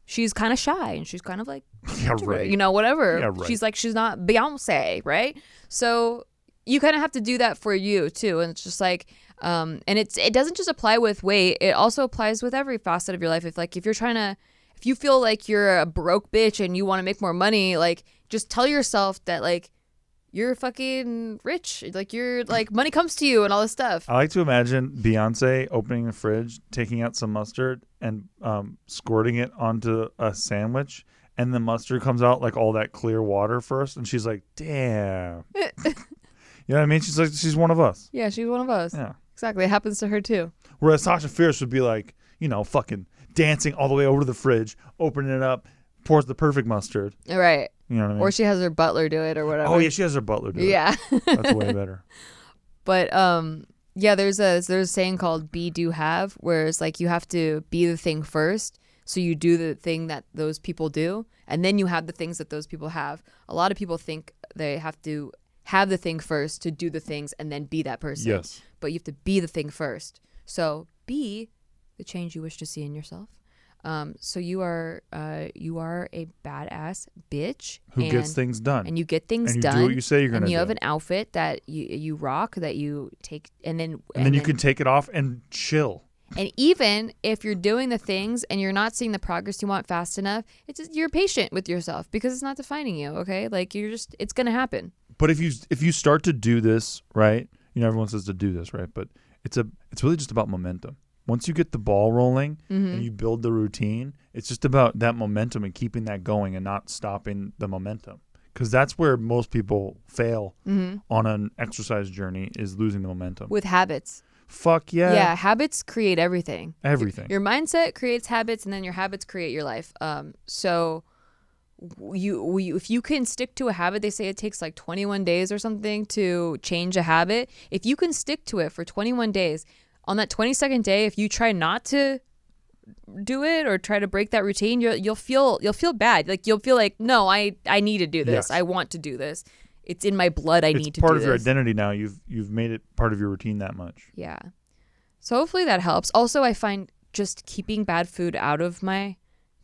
she's kind of shy and she's kind of like, yeah, right. Whatever. Yeah, right. She's like, she's not Beyonce, right? So you kind of have to do that for you too. And it's just like, and it doesn't just apply with weight. It also applies with every facet of your life. If you feel like you're a broke bitch and you want to make more money, like just tell yourself that like you're fucking rich. Like you're like money comes to you and all this stuff. I like to imagine Beyonce opening the fridge, taking out some mustard and squirting it onto a sandwich. And the mustard comes out like all that clear water first. And she's like, damn. You know what I mean? She's like, she's one of us. Yeah, she's one of us. Yeah. Exactly. It happens to her too. Whereas Sasha Fierce would be like, fucking dancing all the way over to the fridge, opening it up, pours the perfect mustard. Right. You know what I mean? Or she has her butler do it or whatever. Oh, yeah, she has her butler do it. Yeah. That's way better. But, yeah, there's a saying called be, do, have, where it's like you have to be the thing first. So you do the thing that those people do, and then you have the things that those people have. A lot of people think they have to have the thing first to do the things and then be that person. Yes. But you have to be the thing first. So be the change you wish to see in yourself. So you are a badass bitch who gets things done, and you get things done. You do what you say you're gonna do. And you have an outfit that you rock, that you take, and then you can take it off and chill. And even if you're doing the things and you're not seeing the progress you want fast enough, it's just, you're patient with yourself because it's not defining you. Okay, like it's gonna happen. But if you start to do this right, you know everyone says to do this right, but it's really just about momentum. Once you get the ball rolling and you build the routine, it's just about that momentum and keeping that going and not stopping the momentum. Because that's where most people fail on an exercise journey, is losing the momentum. With habits. Fuck yeah. Yeah, habits create everything. Everything. Your mindset creates habits, and then your habits create your life. So if you can stick to a habit, they say it takes like 21 days or something to change a habit. If you can stick to it for 21 days... on that 22nd day, if you try not to do it or try to break that routine, you'll feel bad. Like you'll feel like, no, I need to do this. Yes. I want to do this. It's in my blood. I need to do this. It's part of your identity now. You've made it part of your routine that much. Yeah. So hopefully that helps. Also, I find just keeping bad food out of my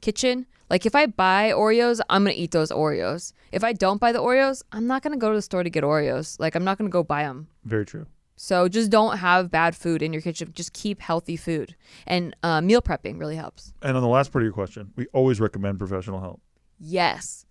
kitchen. Like if I buy Oreos, I'm going to eat those Oreos. If I don't buy the Oreos, I'm not going to go to the store to get Oreos. Like I'm not going to go buy them. Very true. So just don't have bad food in your kitchen. Just keep healthy food. And meal prepping really helps. And on the last part of your question, we always recommend professional help. Yes.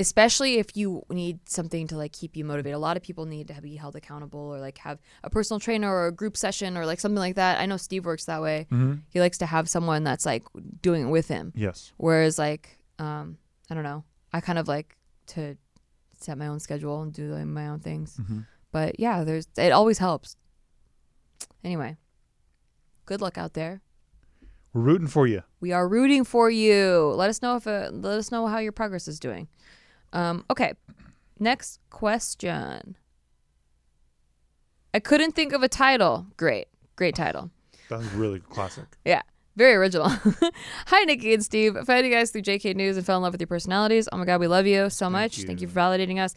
Especially if you need something to like keep you motivated. A lot of people need to be held accountable or like have a personal trainer or a group session or like something like that. I know Steve works that way. Mm-hmm. He likes to have someone that's like doing it with him. Yes. Whereas like, I don't know, I kind of like to set my own schedule and do like my own things. Mm-hmm. But yeah, it always helps. Anyway, good luck out there. We're rooting for you. We are rooting for you. Let us know how your progress is doing. Okay, next question. I couldn't think of a title. Great title. That was really classic. Yeah. Very original. Hi, Nikki and Steve. I found you guys through JK News and fell in love with your personalities. Oh my God, we love you so much. Thank you for validating us.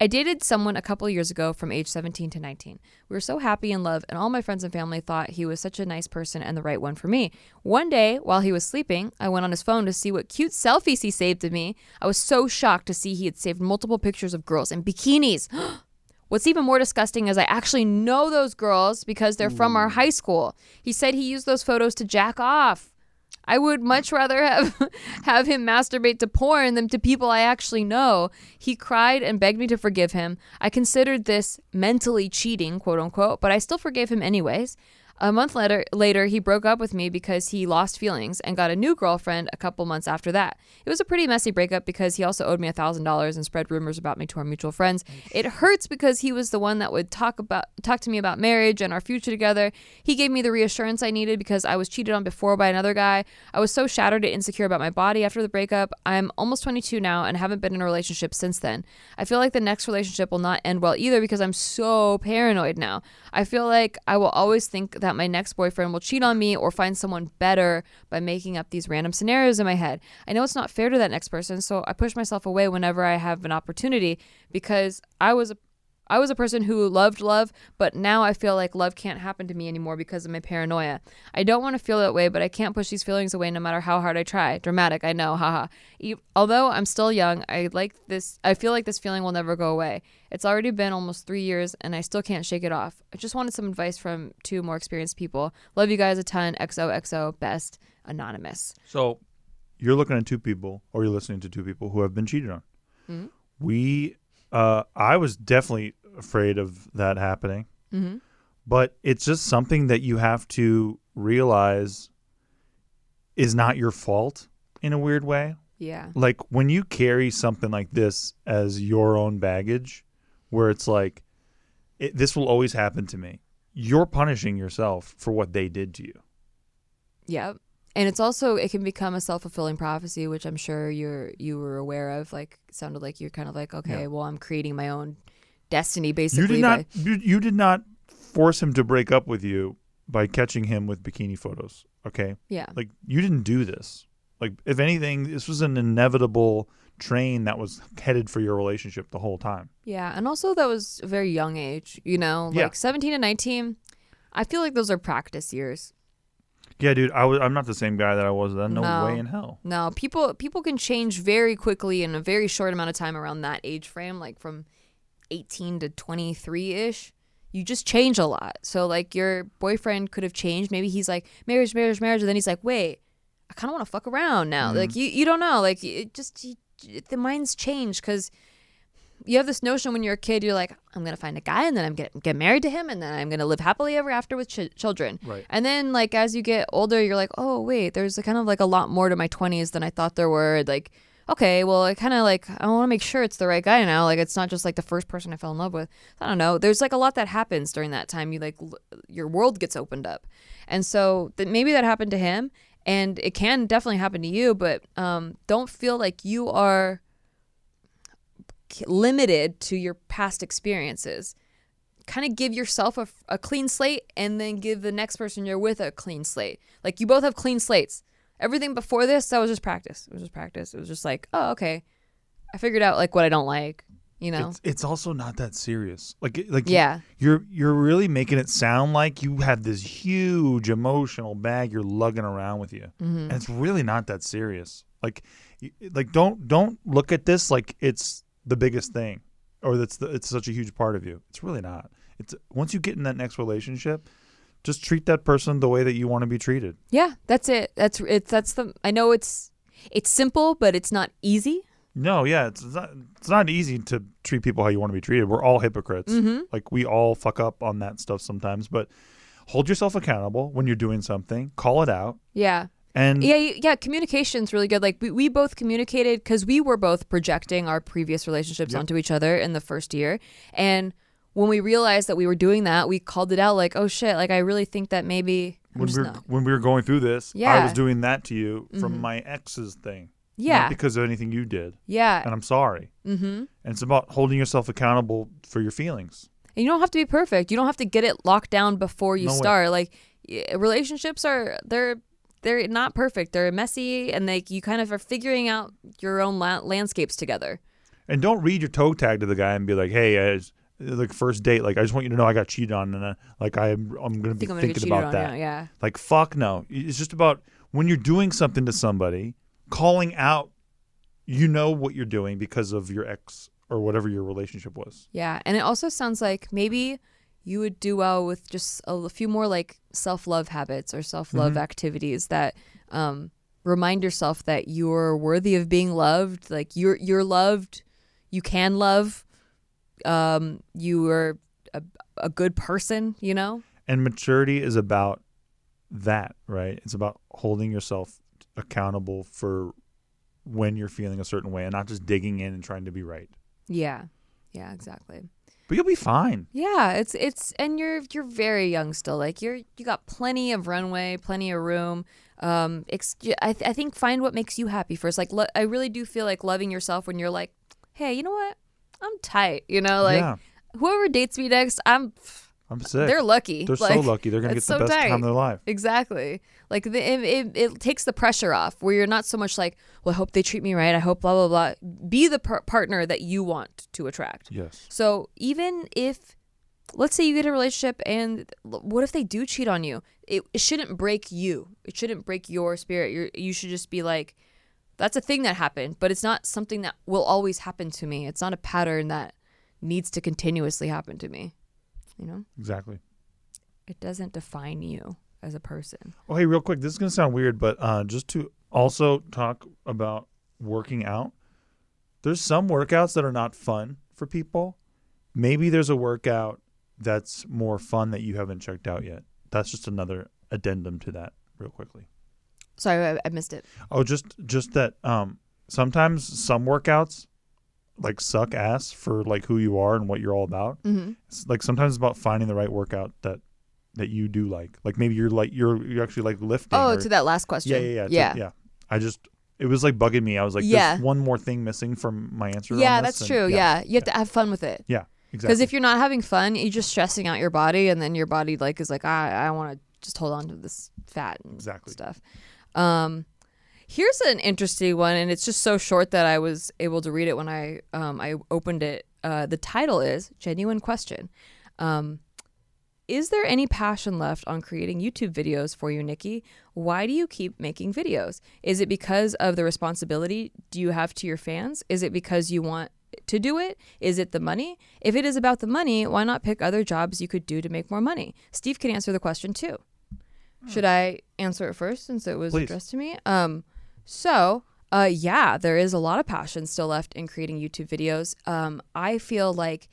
I dated someone a couple years ago from age 17 to 19. We were so happy in love, and all my friends and family thought he was such a nice person and the right one for me. One day, while he was sleeping, I went on his phone to see what cute selfies he saved of me. I was so shocked to see he had saved multiple pictures of girls in bikinis. What's even more disgusting is I actually know those girls because they're from our high school. He said he used those photos to jack off. I would much rather have him masturbate to porn than to people I actually know. He cried and begged me to forgive him. I considered this mentally cheating, quote unquote, but I still forgave him anyways. A month later, he broke up with me because he lost feelings and got a new girlfriend a couple months after that. It was a pretty messy breakup because he also owed me $1,000 and spread rumors about me to our mutual friends. It hurts because he was the one that would talk to me about marriage and our future together. He gave me the reassurance I needed because I was cheated on before by another guy. I was so shattered and insecure about my body after the breakup. I'm almost 22 now and haven't been in a relationship since then. I feel like the next relationship will not end well either because I'm so paranoid now. I feel like I will always think that my next boyfriend will cheat on me or find someone better by making up these random scenarios in my head. I know it's not fair to that next person, so I push myself away whenever I have an opportunity because I was a person who loved love, but now I feel like love can't happen to me anymore because of my paranoia. I don't want to feel that way, but I can't push these feelings away no matter how hard I try. Dramatic, I know, haha. Although I'm still young, I feel like this feeling will never go away. It's already been almost 3 years and I still can't shake it off. I just wanted some advice from two more experienced people. Love you guys a ton. XOXO, best, anonymous. So you're looking at two people, or you're listening to two people who have been cheated on. Mm-hmm. I was definitely afraid of that happening, but it's just something that you have to realize is not your fault in a weird way. Yeah. Like when you carry something like this as your own baggage, where it's like, this will always happen to me. You're punishing yourself for what they did to you. Yeah. And it's also, it can become a self-fulfilling prophecy, which I'm sure you were aware of. Like, it sounded like you're kind of like, okay, well, I'm creating my own destiny, basically. You did not force him to break up with you by catching him with bikini photos, okay? Yeah. Like, you didn't do this. Like, if anything, this was an inevitable train that was headed for your relationship the whole time. Yeah, and also that was a very young age, you know? Like, 17 and 19, I feel like those are practice years. Yeah, dude, I'm not the same guy that I was then. No way in hell. No, people can change very quickly in a very short amount of time around that age frame, like from 18 to 23-ish. You just change a lot. So, like, your boyfriend could have changed. Maybe he's like, marriage. And then he's like, wait, I kind of want to fuck around now. Mm-hmm. Like, you don't know. Like, it just, the mind's changed because you have this notion when you're a kid, you're like, I'm going to find a guy and then I'm going to get married to him and then I'm going to live happily ever after with children. Right. And then, like, as you get older, you're like, oh, wait, there's kind of like a lot more to my 20s than I thought there were. Like, okay, well, I kind of like, I want to make sure it's the right guy now. Like, it's not just like the first person I fell in love with. I don't know. There's like a lot that happens during that time. You like, your world gets opened up. And so maybe that happened to him, and it can definitely happen to you, but don't feel like you are limited to your past experiences. Kind of give yourself a clean slate, and then give the next person you're with a clean slate. Like, you both have clean slates. Everything before this, that was just practice. It was just practice. It was just like, oh, okay, I figured out like what I don't like, you know? It's also not that serious. Like yeah. You're really making it sound like you have this huge emotional bag you're lugging around with you. Mm-hmm. And it's really not that serious. Like don't look at this like it's the biggest thing or it's such a huge part of you. It's really not. It's once you get in that next relationship, just treat that person the way that you want to be treated. Yeah, that's it. I know it's simple, but it's not easy. No, yeah, it's not easy to treat people how you want to be treated. We're all hypocrites. Mm-hmm. Like, we all fuck up on that stuff sometimes, but hold yourself accountable when you're doing something. Call it out. Yeah. And yeah, communication's really good. Like, we both communicated cuz we were both projecting our previous relationships onto each other in the first year, and when we realized that we were doing that, we called it out like, oh, shit, like, I really think that maybe... When we were going through this, yeah. I was doing that to you from my ex's thing. Yeah. Not because of anything you did. Yeah. And I'm sorry. Mm-hmm. And it's about holding yourself accountable for your feelings. And you don't have to be perfect. You don't have to get it locked down before you start. Way. Like, relationships are... They're not perfect. They're messy, and you kind of are figuring out your own landscapes together. And don't read your toe tag to the guy and be like, hey... Like, first date, like, I just want you to know I got cheated on, and I'm gonna be thinking about that. Yeah. Like, fuck no. It's just about when you're doing something to somebody, calling out, you know what you're doing because of your ex or whatever your relationship was. Yeah, and it also sounds like maybe you would do well with just a few more like self-love habits or self-love activities that remind yourself that you're worthy of being loved. Like, you're loved, you can love. You are a good person, you know? And maturity is about that, right? It's about holding yourself accountable for when you're feeling a certain way and not just digging in and trying to be right. Yeah. Yeah, exactly. But you'll be fine. Yeah, it's and you're very young still. Like, you got plenty of runway, plenty of room. I think find what makes you happy first. Like, I really do feel like loving yourself when you're like, "Hey, you know what? I'm tight," you know, like, whoever dates me next, I'm sick. They're lucky. They're like, so lucky. They're going to get the best time of their life. Exactly. Like, it takes the pressure off where you're not so much like, well, I hope they treat me right. I hope blah, blah, blah. Be the partner that you want to attract. Yes. So even if, let's say you get a relationship and what if they do cheat on you? It shouldn't break you. It shouldn't break your spirit. You should just be like, that's a thing that happened, but it's not something that will always happen to me. It's not a pattern that needs to continuously happen to me, you know? Exactly. It doesn't define you as a person. Oh, hey, real quick. This is going to sound weird, but just to also talk about working out, there's some workouts that are not fun for people. Maybe there's a workout that's more fun that you haven't checked out yet. That's just another addendum to that real quickly. Sorry, I missed it. Oh, just that sometimes some workouts like suck ass for like who you are and what you're all about. Mm-hmm. It's like sometimes it's about finding the right workout that you do like. Like maybe you're actually like lifting. Oh, to that last question. Yeah. Yeah. It was like bugging me. I was like, there's one more thing missing from my answer. Yeah, on this. That's true. Yeah. You have to have fun with it. Yeah, exactly. Because if you're not having fun, you're just stressing out your body, and then your body like is like, I want to just hold on to this fat and stuff. Here's an interesting one, and it's just so short that I was able to read it when I opened it. The title is Genuine Question. Is there any passion left on creating YouTube videos for you, Nikki? Why do you keep making videos? Is it because of the responsibility do you have to your fans? Is it because you want to do it? Is it the money? If it is about the money, why not pick other jobs you could do to make more money? Steve can answer the question too. Should I answer it first since it was addressed to me? Yeah, there is a lot of passion still left in creating YouTube videos. I feel like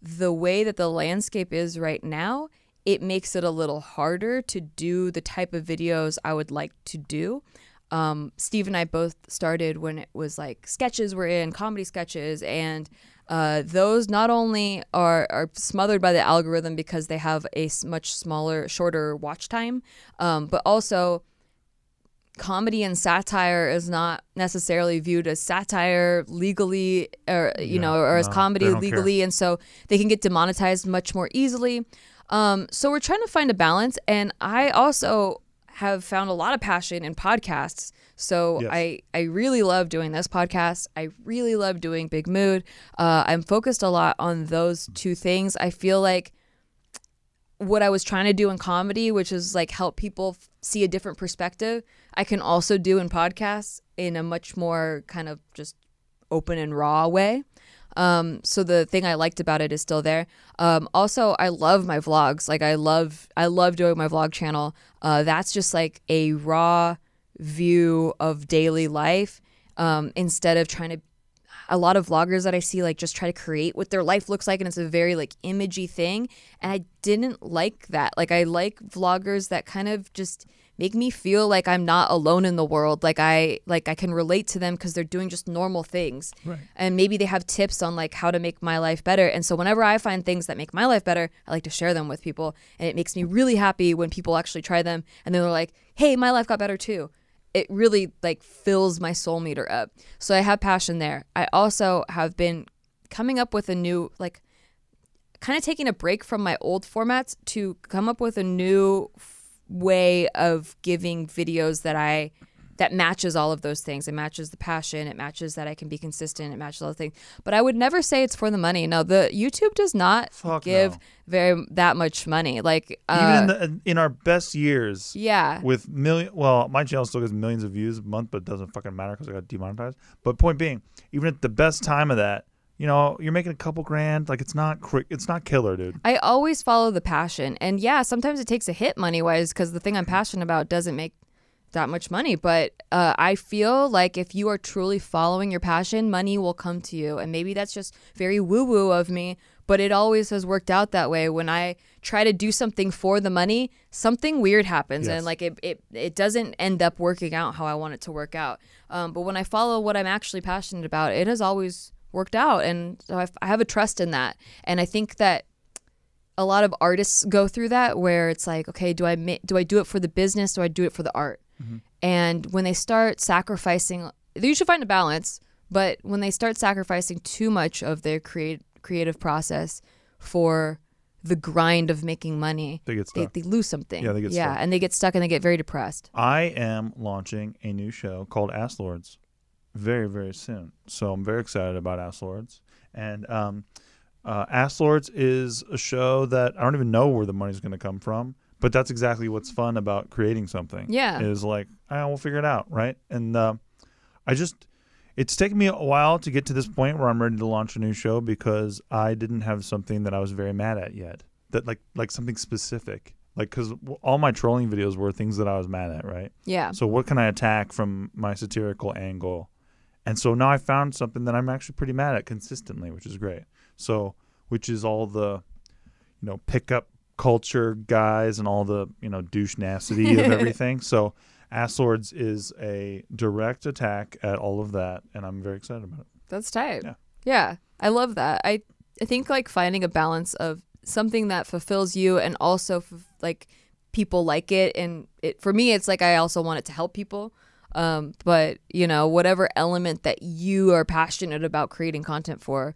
the way that the landscape is right now, it makes it a little harder to do the type of videos I would like to do. Steve and I both started when it was like sketches were in, comedy sketches, and those not only are smothered by the algorithm because they have a much smaller, shorter watch time, but also comedy and satire is not necessarily viewed as satire legally as comedy legally, and so they can get demonetized much more easily. So we're trying to find a balance, and I also have found a lot of passion in podcasts. So yes. I really love doing this podcast. I really love doing Big Mood. I'm focused a lot on those two things. I feel like what I was trying to do in comedy, which is like help people see a different perspective, I can also do in podcasts in a much more kind of just open and raw way. So the thing I liked about it is still there. Also, I love my vlogs. Like I love doing my vlog channel. That's just like a raw view of daily life, instead of trying to, a lot of vloggers that I see like just try to create what their life looks like, and it's a very like imagey thing, and I didn't like that. Like I like vloggers that kind of just make me feel like I'm not alone in the world, like I can relate to them because they're doing just normal things, right? And maybe they have tips on like how to make my life better, and so whenever I find things that make my life better, I like to share them with people, and it makes me really happy when people actually try them and then they're like, hey, my life got better too. It really like fills my soul meter up. So I have passion there. I also have been coming up with a new, like kind of taking a break from my old formats to come up with a new way of giving videos that matches all of those things. It matches the passion. It matches that I can be consistent. It matches all the things. But I would never say it's for the money. No, the YouTube does not give that much money. Like even in our best years, with my channel still gets millions of views a month, but it doesn't fucking matter because I got demonetized. But point being, even at the best time of that, you know, you're making a couple grand. Like it's not killer, dude. I always follow the passion, and sometimes it takes a hit money wise because the thing I'm passionate about doesn't make that much money, but I feel like if you are truly following your passion, money will come to you. And maybe that's just very woo-woo of me, but it always has worked out that way. When I try to do something for the money, something weird happens. Yes. And like it doesn't end up working out how I want it to work out. But when I follow what I'm actually passionate about, it has always worked out, and so I have a trust in that. And I think that a lot of artists go through that, where it's like, okay, do I do it for the business? Do I do it for the art? Mm-hmm. And when they start sacrificing, you should find a balance, but when they start sacrificing too much of their creative process for the grind of making money, they get stuck. They lose something. Yeah, they get stuck. And they get stuck and they get very depressed. I am launching a new show called Ass Lords very, very soon. So I'm very excited about Ass Lords. And Ass Lords is a show that I don't even know where the money's going to come from. But that's exactly what's fun about creating something. Yeah. Is like, we'll figure it out, right? And it's taken me a while to get to this point where I'm ready to launch a new show because I didn't have something that I was very mad at yet. That like something specific. Like, because all my trolling videos were things that I was mad at, right? Yeah. So what can I attack from my satirical angle? And so now I found something that I'm actually pretty mad at consistently, which is great. So, which is all the, pickup culture guys and all the douche nasty of everything. So Ass Lords is a direct attack at all of that, and I'm very excited about it. That's tight. Yeah, I love that. I think like finding a balance of something that fulfills you and also like people like it, and it for me it's like I also want it to help people. But whatever element that you are passionate about creating content for,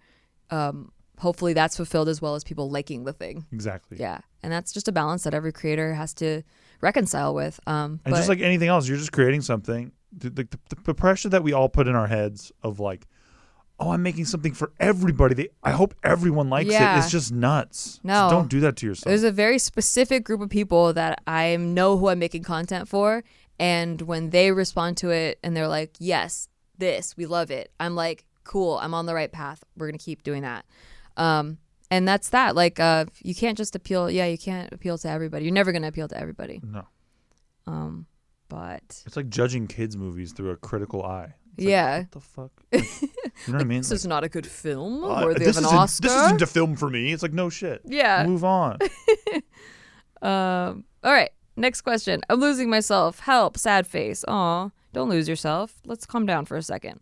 hopefully that's fulfilled as well as people liking the thing. Exactly. Yeah. And that's just a balance that every creator has to reconcile with. And just like anything else, you're just creating something. The pressure that we all put in our heads of like, oh, I'm making something for everybody. I hope everyone likes it. It's just nuts. No. So don't do that to yourself. There's a very specific group of people that I know who I'm making content for. And when they respond to it and they're like, yes, this, we love it. I'm like, cool, I'm on the right path. We're going to keep doing that. And that's that. Like, you can't just appeal. Yeah, you can't appeal to everybody. You're never going to appeal to everybody. No. But it's like judging kids' movies through a critical eye. It's like, what the fuck? Like, you know what I mean? This is not a good film. Or they have an Oscar. This isn't a film for me. It's like, no shit. Yeah. Move on. All right. Next question. I'm losing myself. Help. Sad face. Aw. Don't lose yourself. Let's calm down for a second.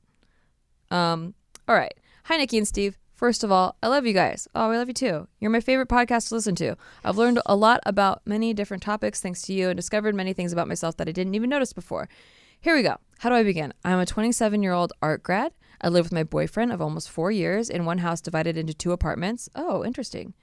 All right. Hi, Nikki and Steve. First of all, I love you guys. Oh, I love you too. You're my favorite podcast to listen to. I've learned a lot about many different topics thanks to you and discovered many things about myself that I didn't even notice before. Here we go. How do I begin? I'm a 27-year-old art grad. I live with my boyfriend of almost 4 years in one house divided into 2 apartments. Oh, interesting.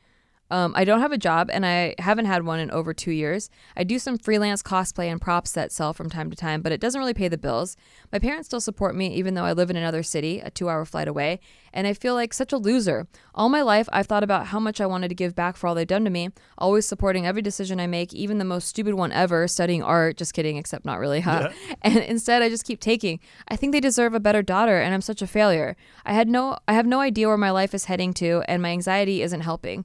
I don't have a job and I haven't had one in over 2 years. I do some freelance cosplay and props that sell from time to time, but it doesn't really pay the bills. My parents still support me even though I live in another city, a 2-hour flight away, and I feel like such a loser. All my life, I've thought about how much I wanted to give back for all they've done to me, always supporting every decision I make, even the most stupid one ever, studying art, just kidding, except not really, huh? Yeah. And instead, I just keep taking. I think they deserve a better daughter, and I'm such a failure. I have no idea where my life is heading to, and my anxiety isn't helping.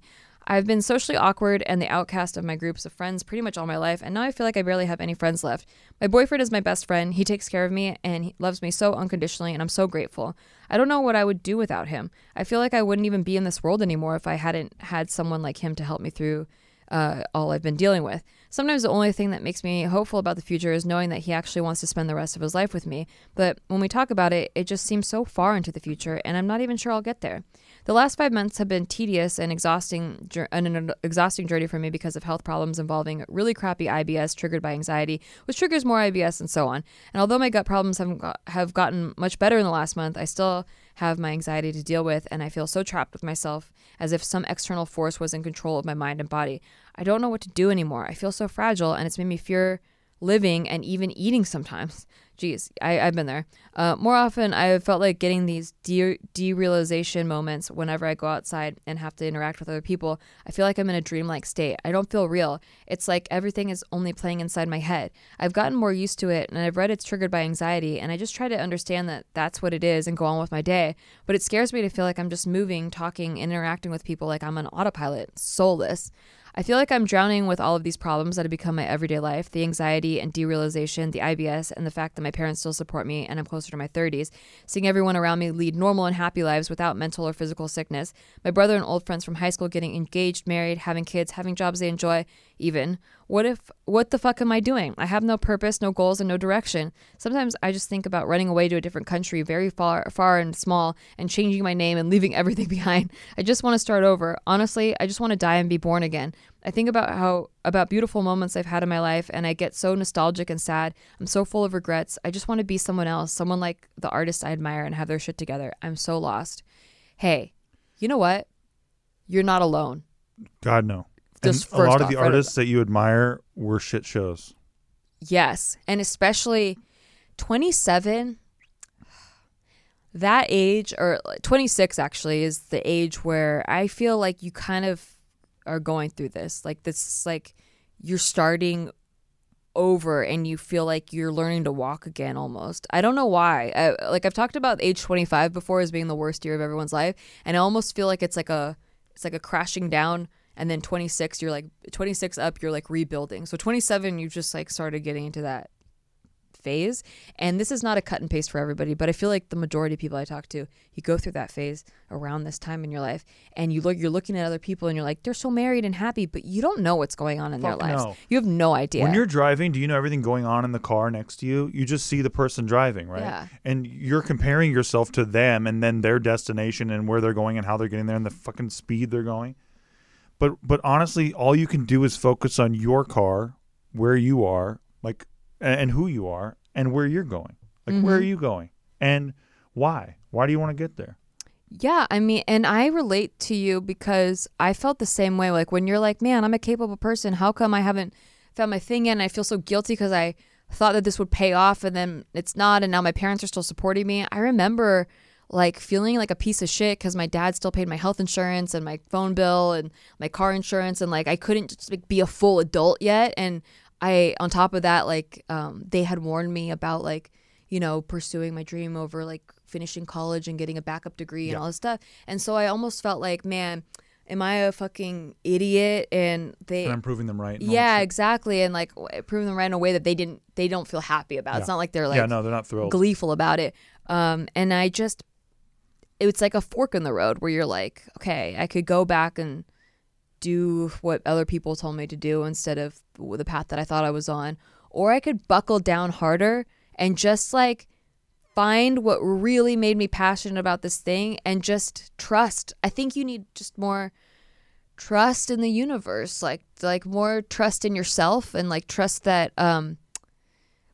I've been socially awkward and the outcast of my groups of friends pretty much all my life, and now I feel like I barely have any friends left. My boyfriend is my best friend. He takes care of me, and he loves me so unconditionally, and I'm so grateful. I don't know what I would do without him. I feel like I wouldn't even be in this world anymore if I hadn't had someone like him to help me through all I've been dealing with. Sometimes the only thing that makes me hopeful about the future is knowing that he actually wants to spend the rest of his life with me. But when we talk about it, it just seems so far into the future, and I'm not even sure I'll get there. The last 5 months have been tedious and an exhausting journey for me because of health problems involving really crappy IBS triggered by anxiety, which triggers more IBS and so on. And although my gut problems have gotten much better in the last month, I still have my anxiety to deal with, and I feel so trapped with myself as if some external force was in control of my mind and body. I don't know what to do anymore. I feel so fragile, and it's made me fear living and even eating sometimes. Jeez, I've been there. More often, I've felt like getting these derealization moments whenever I go outside and have to interact with other people. I feel like I'm in a dreamlike state. I don't feel real. It's like everything is only playing inside my head. I've gotten more used to it, and I've read it's triggered by anxiety, and I just try to understand that that's what it is and go on with my day. But it scares me to feel like I'm just moving, talking, interacting with people like I'm on autopilot, soulless. I feel like I'm drowning with all of these problems that have become my everyday life, the anxiety and derealization, the IBS, and the fact that my parents still support me and I'm closer to my 30s, seeing everyone around me lead normal and happy lives without mental or physical sickness, my brother and old friends from high school getting engaged, married, having kids, having jobs they enjoy, even. What the fuck am I doing? I have no purpose, no goals, and no direction. Sometimes I just think about running away to a different country, very far and small, and changing my name and leaving everything behind. I just want to start over. Honestly, I just want to die and be born again. I think about beautiful moments I've had in my life, and I get so nostalgic and sad. I'm so full of regrets. I just want to be someone else, someone like the artists I admire and have their shit together. I'm so lost. Hey, you know what? You're not alone. God, no. Just a lot of the artists that you admire were shit shows. Yes, and especially 27, that age, or 26 actually is the age where I feel like you kind of are going through this. Like this, like you're starting over and you feel like you're learning to walk again almost. I don't know why. I've talked about age 25 before as being the worst year of everyone's life, and I almost feel like it's like a crashing down. And then 26, you're like 26 up, you're like rebuilding. So 27, you just like started getting into that phase. And this is not a cut and paste for everybody, but I feel like the majority of people I talk to, you go through that phase around this time in your life, and you're looking at other people and you're like, they're so married and happy, but you don't know what's going on in their lives. No. You have no idea. When you're driving, do you know everything going on in the car next to you? You just see the person driving, right? Yeah. And you're comparing yourself to them and then their destination and where they're going and how they're getting there and the fucking speed they're going. But honestly, all you can do is focus on your car, where you are, like, and who you are, and where you're going. Like, mm-hmm. Where are you going? And why? Why do you want to get there? Yeah, I mean, and I relate to you because I felt the same way. Like, when you're like, man, I'm a capable person. How come I haven't found my thing yet? And I feel so guilty because I thought that this would pay off, and then it's not, and now my parents are still supporting me. I remember like feeling like a piece of shit because my dad still paid my health insurance and my phone bill and my car insurance, and like I couldn't just, like, be a full adult yet. And I, on top of that, like they had warned me about, like, you know, pursuing my dream over like finishing college and getting a backup degree and all this stuff. And so I almost felt like, man, am I a fucking idiot? And I'm proving them right. Yeah, exactly. And like proving them right in a way that they don't feel happy about. Yeah. It's not like they're like, they're not thrilled, gleeful about it. And I just, it's like a fork in the road where you're like, okay, I could go back and do what other people told me to do instead of the path that I thought I was on, or I could buckle down harder and just like find what really made me passionate about this thing and just trust. I think you need just more trust in the universe, like more trust in yourself, and like trust that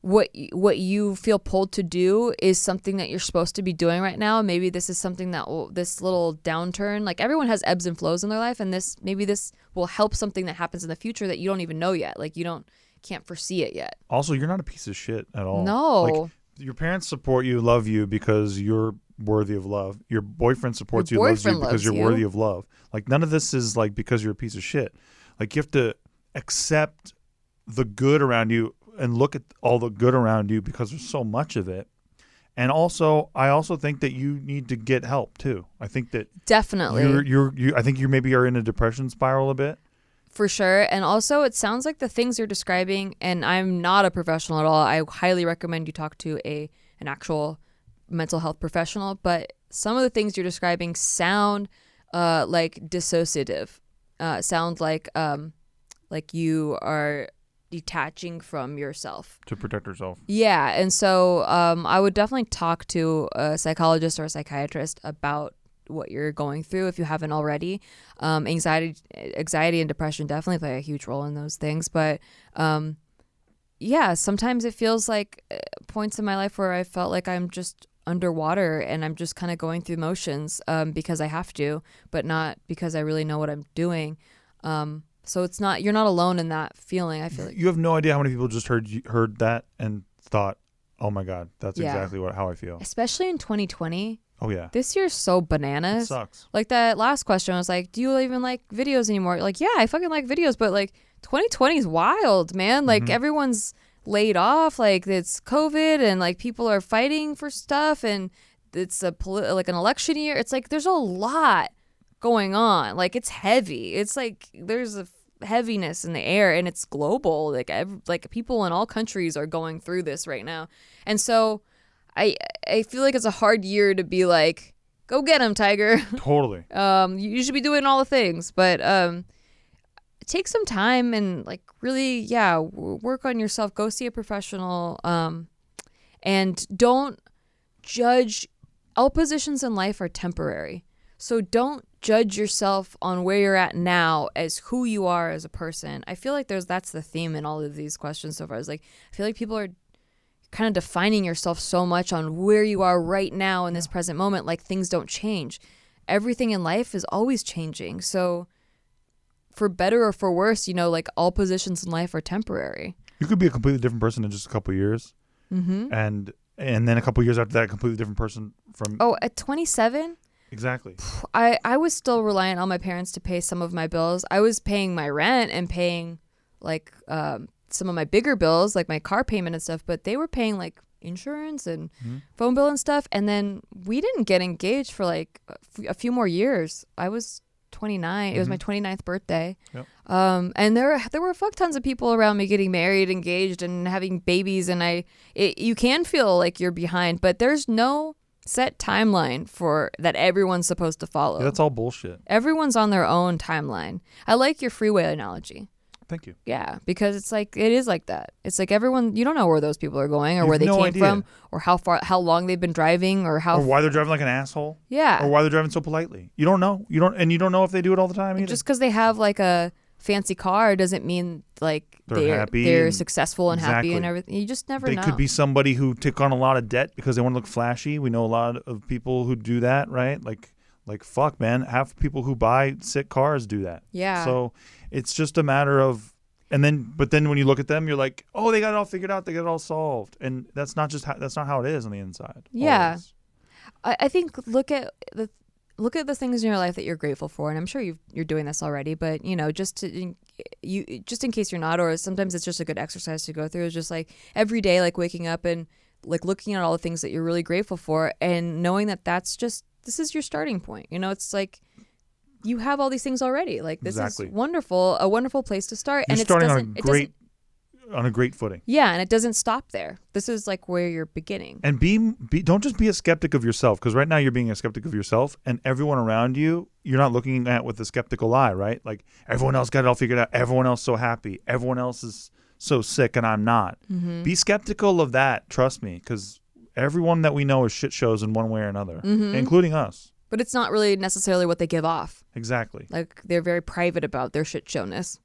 what you feel pulled to do is something that you're supposed to be doing right now. Maybe this is something that will, this little downturn, like everyone has ebbs and flows in their life, and this, maybe this will help something that happens in the future that you don't even know yet. Like you can't foresee it yet. Also, you're not a piece of shit at all. No. Like, your parents support you, love you because you're worthy of love. Your boyfriend supports you, loves you because you're worthy of love. Like none of this is like because you're a piece of shit. Like you have to accept the good around you and look at all the good around you because there's so much of it. And also, I also think that you need to get help too. I think that definitely I think you maybe are in a depression spiral a bit. For sure. And also, it sounds like the things you're describing, and I'm not a professional at all. I highly recommend you talk to an actual mental health professional. But some of the things you're describing sound like dissociative, sound like you are detaching from yourself. To protect yourself. Yeah. And so I would definitely talk to a psychologist or a psychiatrist about what you're going through if you haven't already. Anxiety and depression definitely play a huge role in those things, but sometimes it feels like points in my life where I felt like I'm just underwater and I'm just kind of going through motions because I have to, but not because I really know what I'm doing. So it's not, you're not alone in that feeling. I feel like you have no idea how many people just heard that and thought, oh my god, that's exactly how I feel, especially in 2020. Oh, yeah. This year's so bananas. It sucks. Like that last question, I was like, do you even like videos anymore? Like, yeah, I fucking like videos, but like 2020 is wild, man. Like everyone's laid off. Like it's COVID and like people are fighting for stuff, and it's an election year. It's like there's a lot going on. Like it's heavy. It's like there's a heaviness in the air, and it's global. Like like people in all countries are going through this right now. And so I feel like it's a hard year to be like, go get him, Tiger. Totally. You should be doing all the things, but take some time and like really, work on yourself. Go see a professional, and don't judge. All positions in life are temporary, so don't judge yourself on where you're at now as who you are as a person. I feel like that's the theme in all of these questions so far. Is like I feel like people are kind of defining yourself so much on where you are right now in this present moment, like things don't change. Everything in life is always changing. So for better or for worse, you know, like all positions in life are temporary. You could be a completely different person in just a couple of years. Mm-hmm. And then a couple of years after that, a completely different person from... Oh, at 27? Exactly. I was still reliant on my parents to pay some of my bills. I was paying my rent and paying like... some of my bigger bills, like my car payment and stuff, but they were paying like insurance and phone bill and stuff. And then we didn't get engaged for like a few more years. I was 29. It was my 29th birthday. Yep. And there were fuck tons of people around me getting married, engaged, and having babies. And you can feel like you're behind, but there's no set timeline for that everyone's supposed to follow. Yeah, that's all bullshit. Everyone's on their own timeline. I like your freeway analogy. Thank you. Yeah, because it's like, it is like that. It's like everyone, you don't know where those people are going, or where they came from, or how long they've been driving, or how... Or why they're driving like an asshole. Yeah. Or why they're driving so politely. You don't know. You don't know if they do it all the time either. Just because they have like a fancy car doesn't mean like they're happy, they're successful and happy and everything. You just never know. They could be somebody who took on a lot of debt because they want to look flashy. We know a lot of people who do that, right? Like, fuck, man. Half people who buy sick cars do that. Yeah. So it's just a matter of, but then when you look at them, you're like, oh, they got it all figured out. They got it all solved. And that's not how it is on the inside. Yeah. Always. I think look at the things in your life that you're grateful for, and I'm sure you're doing this already, but you know, just in case you're not, or sometimes it's just a good exercise to go through, is just like every day, like waking up and like looking at all the things that you're really grateful for, and knowing that this is your starting point. You know, it's like you have all these things already. Like this is wonderful, a wonderful place to start. You're and starting on a great footing. Yeah, and it doesn't stop there. This is like where you're beginning. And don't just be a skeptic of yourself, because right now you're being a skeptic of yourself, and everyone around you, you're not looking at with a skeptical eye, right? Like everyone else got it all figured out. Everyone else so happy. Everyone else is so sick, and I'm not. Mm-hmm. Be skeptical of that. Trust me, because everyone that we know is shit shows in one way or another, mm-hmm. including us. But it's not really necessarily what they give off. Exactly. Like they're very private about their shit showness.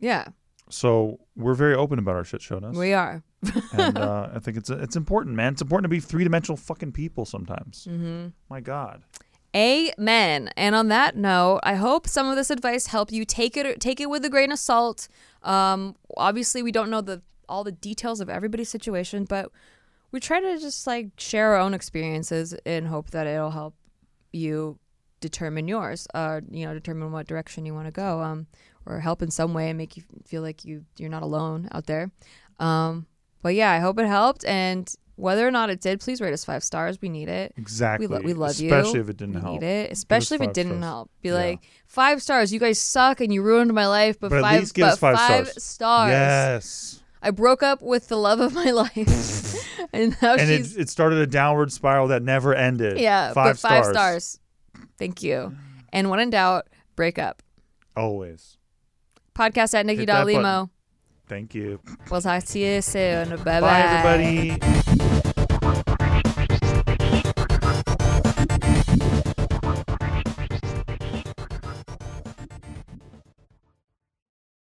Yeah. So we're very open about our shit showness. We are. And I think it's important, man. It's important to be three-dimensional fucking people sometimes. Mm-hmm. My God. Amen. And on that note, I hope some of this advice helped you. Take it with a grain of salt. Obviously, we don't know all the details of everybody's situation, but we try to just like share our own experiences and hope that it'll help you determine yours, determine what direction you want to go. Or help in some way and make you feel like you're not alone out there. But yeah, I hope it helped. And whether or not it did, please rate us 5 stars. We need it. Exactly. We love especially you. Especially if it didn't help. We need it. Especially if it didn't help. Be like, 5 stars. You guys suck and you ruined my life. But at least give us 5 stars. 5 stars. Yes. I broke up with the love of my life. and it started a downward spiral that never ended. Yeah. 5 stars. 5 stars. Thank you. And when in doubt, break up. Always. Podcast at Nikki Limo. Thank you. We'll talk to you soon. Bye-bye. Bye, everybody.